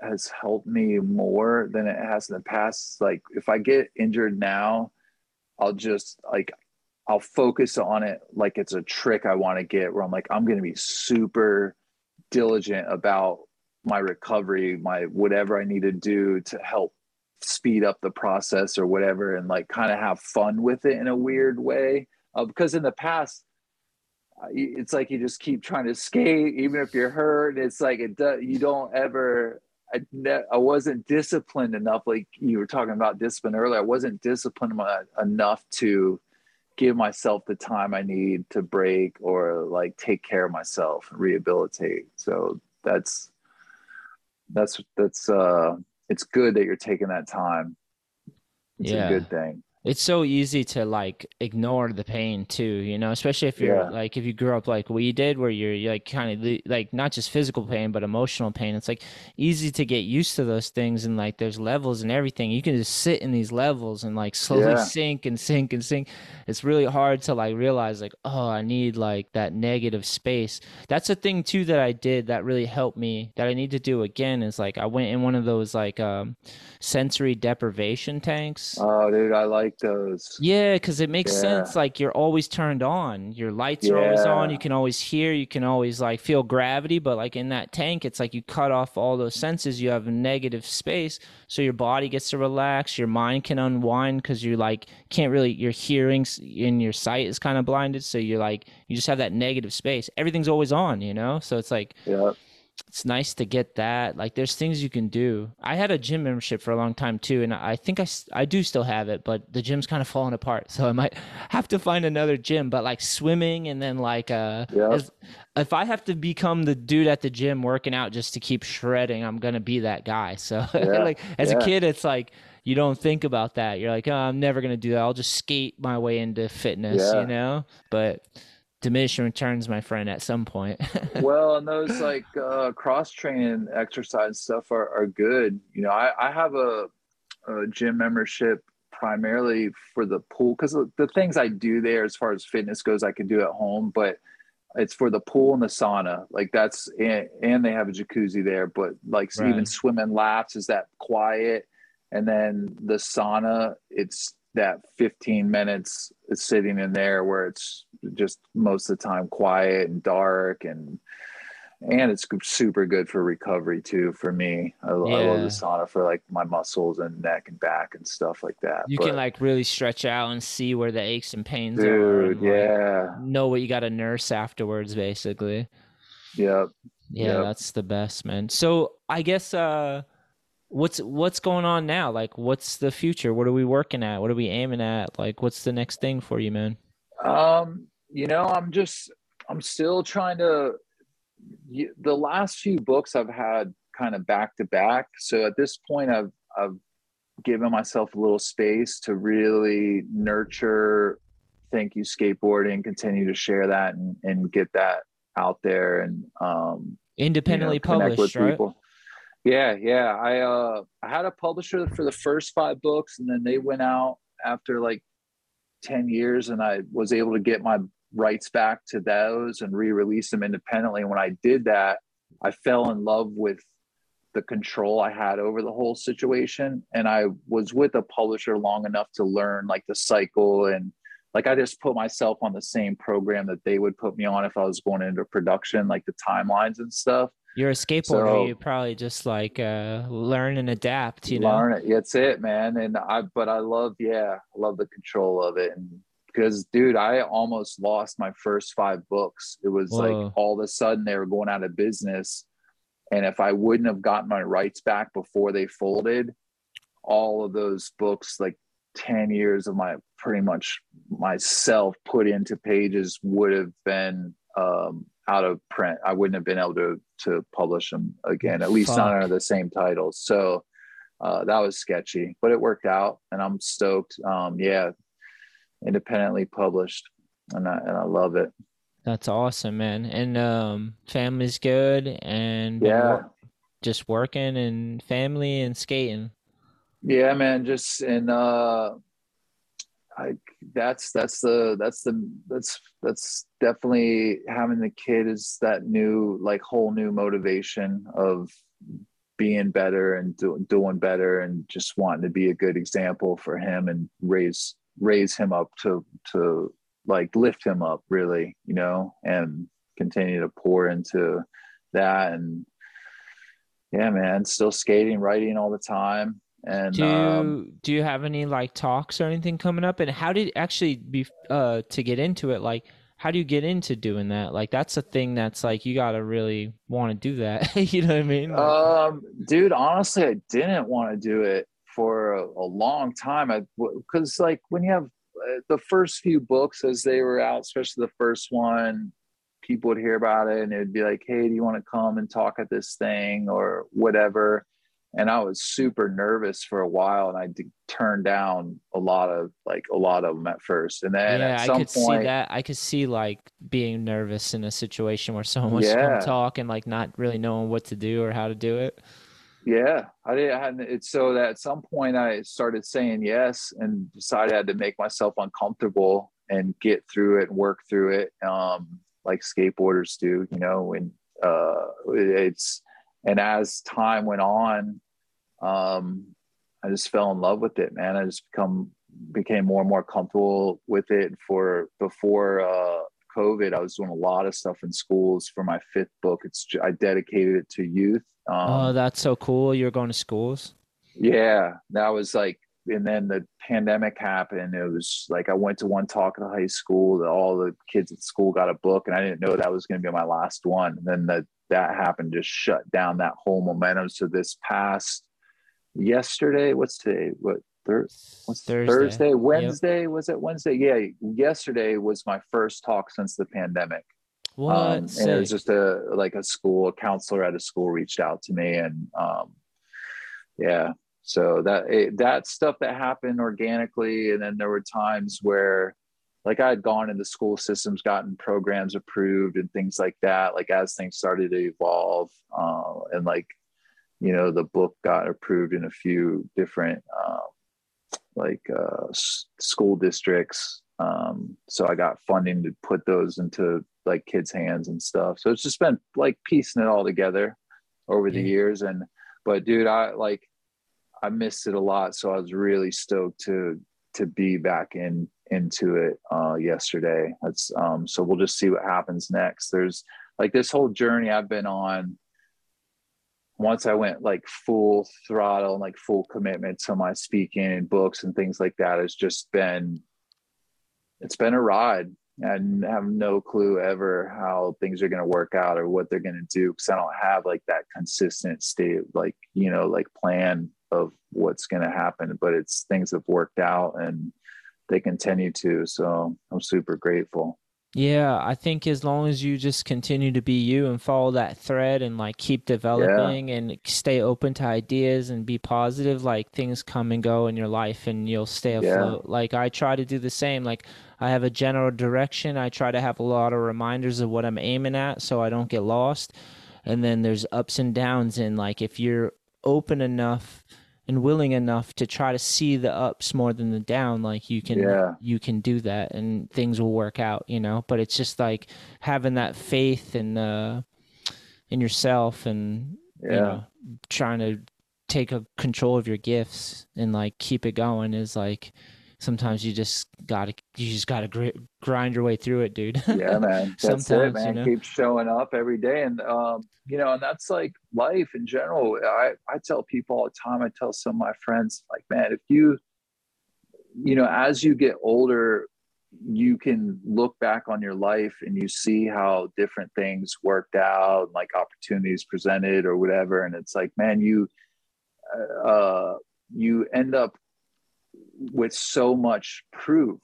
has helped me more than it has in the past. Like if I get injured now, I'll just like, I'll focus on it like it's a trick I want to get, where I'm like, I'm going to be super diligent about my recovery, my whatever I need to do to help speed up the process or whatever, and like kind of have fun with it in a weird way. Uh, because in the past, it's like you just keep trying to skate even if you're hurt. It's like it does, you don't ever I, ne- I wasn't disciplined enough, like you were talking about discipline earlier. I wasn't disciplined my, enough to give myself the time I need to break or like take care of myself and rehabilitate. So that's that's that's uh it's good that you're taking that time. It's yeah. a good thing. It's so easy to like ignore the pain too, you know, especially if you're yeah. like, if you grew up like we did, where you're, you're like kind of like not just physical pain, but emotional pain. It's like easy to get used to those things. And like, there's levels and everything. You can just sit in these levels and like slowly yeah. sink and sink and sink. It's really hard to like realize like, oh, I need like that negative space. That's a thing too, that I did that really helped me, that I need to do again, is like, I went in one of those like um, sensory deprivation tanks. Oh dude, I like those. Yeah, because it makes yeah. sense. Like you're always turned on, your lights yeah. are always on, you can always hear, you can always like feel gravity, but like in that tank, it's like you cut off all those senses, you have a negative space, so your body gets to relax, your mind can unwind, because you like can't really, your hearing and your sight is kind of blinded, so you're like, you just have that negative space, everything's always on, you know. So it's like yeah. it's nice to get that. Like there's things you can do. I had a gym membership for a long time too, and I think I, I do still have it, but the gym's kind of falling apart, so I might have to find another gym. But like swimming, and then like uh yeah. as, if I have to become the dude at the gym working out just to keep shredding, I'm gonna be that guy. So yeah. like as yeah. a kid, it's like you don't think about that. You're like, oh, I'm never gonna do that, I'll just skate my way into fitness, yeah. you know. But diminishing returns, my friend, at some point. Well, and those like uh cross training exercise stuff are, are good, you know. I, I have a, a gym membership primarily for the pool, because the things I do there as far as fitness goes I can do at home, but it's for the pool and the sauna, like that's and, and they have a jacuzzi there, but like right. even swimming laps is that quiet, and then the sauna, it's that fifteen minutes is sitting in there where it's just most of the time quiet and dark, and and it's super good for recovery too for me. I, yeah. I love the sauna for like my muscles and neck and back and stuff like that. You but, can like really stretch out and see where the aches and pains dude, are, and yeah like know what you got to nurse afterwards basically. Yep. Yeah yeah that's the best, man. So I guess uh What's what's going on now? Like, what's the future? What are we working at? What are we aiming at? Like, what's the next thing for you, man? Um, you know, I'm just, I'm still trying to, the last few books I've had kind of back to back. So at this point, I've, I've given myself a little space to really nurture Thank You Skateboarding, continue to share that and, and get that out there and um, independently you know, published, with right? people. Yeah, yeah. I uh, I had a publisher for the first five books, and then they went out after like ten years, and I was able to get my rights back to those and re-release them independently. And when I did that, I fell in love with the control I had over the whole situation. And I was with a publisher long enough to learn like the cycle, and like I just put myself on the same program that they would put me on if I was going into production, like the timelines and stuff. You're a skateboarder. So, you probably just like uh, learn and adapt, you learn know? Learn it. That's it, man. And I, but I love, yeah, I love the control of it. And because, dude, I almost lost my first five books. It was Whoa. like all of a sudden they were going out of business. And if I wouldn't have gotten my rights back before they folded, all of those books, like ten years of my pretty much myself put into pages would have been um, out of print. I wouldn't have been able to to publish them again, at least Fuck. not under the same titles. So uh that was sketchy, but it worked out, and I'm stoked. Um yeah independently published, and I, and I love it. That's awesome, man. And um family's good, and yeah just working and family and skating. Yeah man just and uh I, that's, that's the, that's the, that's, that's definitely having the kid is that new, like whole new motivation of being better and do, doing better and just wanting to be a good example for him and raise raise him up to to like lift him up, really, you know, and continue to pour into that. And yeah, man, still skating, writing all the time. And do you, um, do you have any like talks or anything coming up? And how did actually be uh to get into it, like how do you get into doing that? Like that's a thing that's like you gotta really want to do that. You know what I mean? Like, um dude, honestly, I didn't want to do it for a, a long time. I because like when you have the first few books as they were out, especially the first one, people would hear about it and it'd be like, hey, do you want to come and talk at this thing or whatever? And I was super nervous for a while, and I did turn down a lot of like a lot of them at first. And then yeah, at some I could point, see that. I could see like being nervous in a situation where someone wants yeah. to come talk and like not really knowing what to do or how to do it. Yeah, I did. I, it's so that at some point I started saying yes and decided I had to make myself uncomfortable and get through it and work through it, um, like skateboarders do, you know. And uh, it's and as time went on, um I just fell in love with it, man. I just become became more and more comfortable with it. For before uh COVID, I was doing a lot of stuff in schools for my fifth book. It's I dedicated it to youth. Um, oh, that's so cool. You're going to schools? Yeah, that was like, and then the pandemic happened. It was like I went to one talk at high school that all the kids at school got a book, and I didn't know that was going to be my last one. And then the, that happened, just shut down that whole momentum. So this past yesterday, what's today? What thir- what's Thursday? Thursday, Wednesday? Yep. Was it Wednesday? Yeah, yesterday was my first talk since the pandemic. What? Um, and it was just a like a school, a counselor at a school reached out to me, and um, yeah. So that it, that stuff that happened organically. And then there were times where like I had gone into school systems, gotten programs approved and things like that, like as things started to evolve, uh, and like, you know, the book got approved in a few different uh, like uh, s- school districts. Um, so I got funding to put those into like kids' hands and stuff. So it's just been like piecing it all together over the mm-hmm. years. And, but dude, I like, I missed it a lot, so I was really stoked to to be back in into it uh yesterday. That's um so we'll just see what happens next. There's like this whole journey I've been on. Once I went like full throttle and like full commitment to my speaking and books and things like that, it's just been it's been a ride. I have no clue ever how things are going to work out or what they're going to do, because I don't have like that consistent state of, like, you know, like plan of what's going to happen. But it's things have worked out and they continue to, so I'm super grateful. Yeah, I think as long as you just continue to be you and follow that thread and like keep developing yeah. and stay open to ideas and be positive, like things come and go in your life and you'll stay afloat. Yeah. Like I try to do the same. Like I have a general direction. I try to have a lot of reminders of what I'm aiming at so I don't get lost. And then there's ups and downs, and like if you're open enough and willing enough to try to see the ups more than the down, like you can yeah. you can do that and things will work out, you know. But it's just like having that faith in uh in yourself and yeah. you know, trying to take a control of your gifts and like keep it going is like sometimes you just gotta you just gotta gr- grind your way through it, dude. Yeah, man. That's it, man. You know? Keep showing up every day, and um, you know, and that's like life in general. I I tell people all the time. I tell some of my friends, like, man, if you, you know, as you get older, you can look back on your life and you see how different things worked out, like opportunities presented or whatever, and it's like, man, you, uh, you end up with so much proof,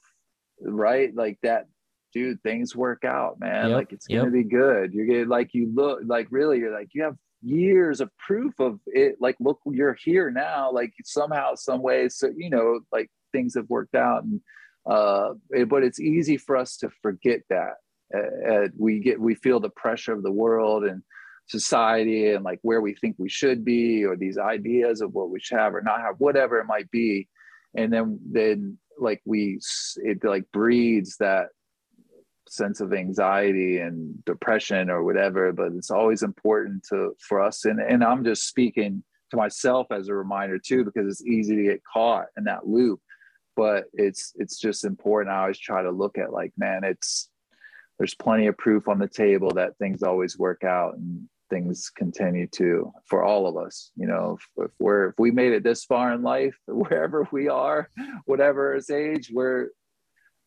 right? Like that, dude, things work out, man. Yep, like it's yep. gonna be good. You're gonna like you look like really you're like you have years of proof of it. Like look, you're here now. Like somehow, some way, so you know, like things have worked out. And uh, it, but it's easy for us to forget that. Uh, we get we feel the pressure of the world and society and like where we think we should be or these ideas of what we should have or not have, whatever it might be. And then, then like we, it like breeds that sense of anxiety and depression or whatever, but it's always important to for us. And, and I'm just speaking to myself as a reminder too, because it's easy to get caught in that loop, but it's, it's just important. I always try to look at like, man, it's, there's plenty of proof on the table that things always work out and things continue to, for all of us, you know, if, if we're, if we made it this far in life, wherever we are, whatever his age, we're,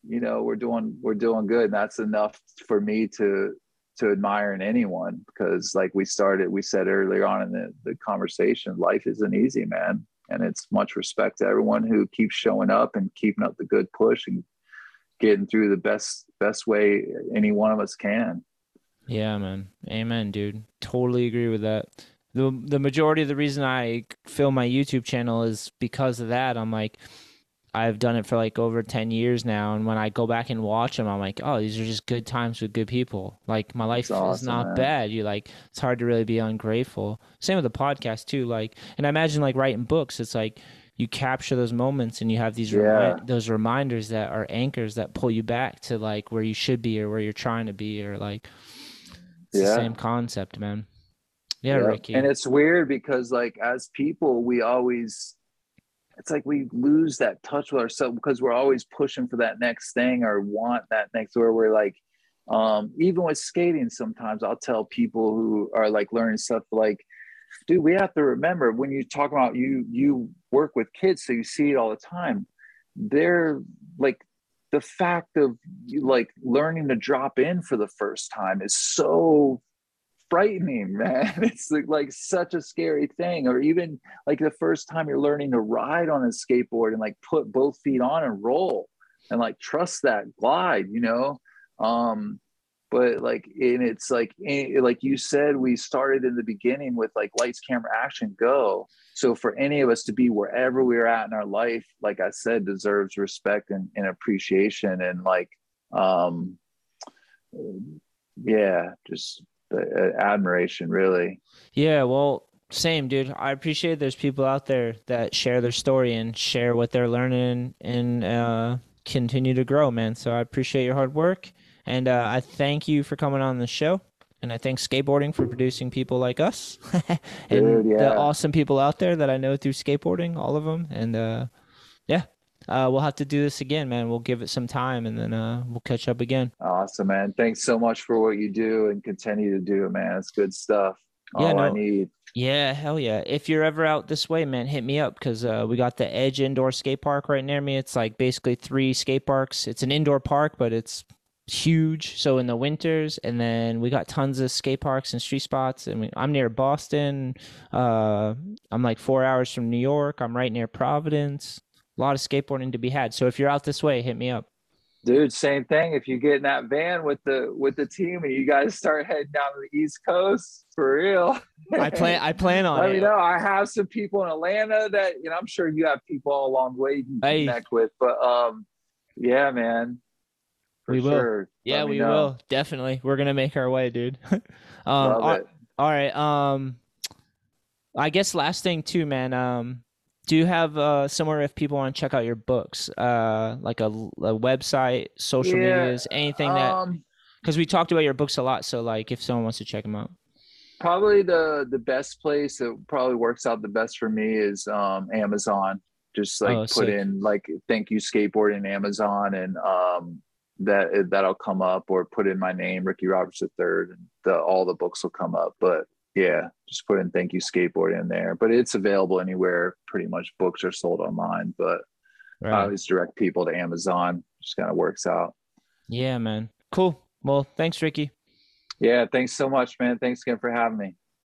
you know, we're doing, we're doing good. And that's enough for me to, to admire in anyone, because like we started, we said earlier on in the, the conversation, life isn't easy, man. And it's much respect to everyone who keeps showing up and keeping up the good push and getting through the best, best way any one of us can. Yeah, man. Amen, dude. Totally agree with that. The, the majority of the reason I film my YouTube channel is because of that. I'm like, I've done it for like over ten years now. And when I go back and watch them, I'm like, oh, these are just good times with good people. Like my life awesome, is not man. bad. You like, it's hard to really be ungrateful. Same with the podcast too. Like, and I imagine like writing books, it's like you capture those moments and you have these, yeah. remi- those reminders that are anchors that pull you back to like where you should be or where you're trying to be, or like it's yeah. the same concept, man. Yeah, yeah. Ricky. And it's weird because like as people, we always, it's like we lose that touch with ourselves because we're always pushing for that next thing or want that next, where we're like, um, even with skating, sometimes I'll tell people who are like learning stuff, like, dude, we have to remember when you talk about you, you work with kids, so you see it all the time. They're like, the fact of like learning to drop in for the first time is so frightening, man. It's like, like such a scary thing. Or even like the first time you're learning to ride on a skateboard and like put both feet on and roll and like trust that glide, you know. Um but like, and it's like, and like you said, we started in the beginning with like lights, camera, action, go. So for any of us to be wherever we're at in our life, like I said, deserves respect and, and appreciation. And like um yeah just admiration, really. Yeah, well, same, dude. I appreciate there's people out there that share their story and share what they're learning and uh continue to grow, man. So I appreciate your hard work, and uh I thank you for coming on the show, and I thank skateboarding for producing people like us and dude, yeah. the awesome people out there that I know through skateboarding, all of them. And uh yeah Uh, we'll have to do this again, man. We'll give it some time, and then uh, we'll catch up again. Awesome, man. Thanks so much for what you do and continue to do, man. It's good stuff. All yeah, no. I need. Yeah, hell yeah. If you're ever out this way, man, hit me up, because uh, we got the Edge Indoor Skate Park right near me. It's like basically three skate parks. It's an indoor park, but it's huge. So in the winters, and then we got tons of skate parks and street spots. And we, I'm near Boston. Uh, I'm like four hours from New York. I'm right near Providence. A lot of skateboarding to be had. So if you're out this way, hit me up. Dude, same thing. If you get in that van with the with the team and you guys start heading down to the East Coast, for real. I plan I plan on Let it. Let me know. I have some people in Atlanta that, you know, I'm sure you have people all along the way you can hey. connect with. But um yeah, man. For we will. Sure. Yeah, we know. will. Definitely. We're gonna make our way, dude. um Love all, it. all right. Um I guess last thing too, man. Um Do you have uh, somewhere if people want to check out your books, uh, like a, a website, social yeah, medias, anything um, that? Because we talked about your books a lot, so like if someone wants to check them out, probably the the best place that probably works out the best for me is um, Amazon. Just like oh, put sick. in like Thank You Skateboarding Amazon, and um, that that'll come up. Or put in my name, Ricky Roberts the Third, and the, all the books will come up. But yeah, just put in Thank You Skateboard in there, but it's available anywhere. Pretty much books are sold online, but right. I always direct people to Amazon. Just kind of works out. Yeah, man. Cool. Well, thanks, Ricky. Yeah. Thanks so much, man. Thanks again for having me.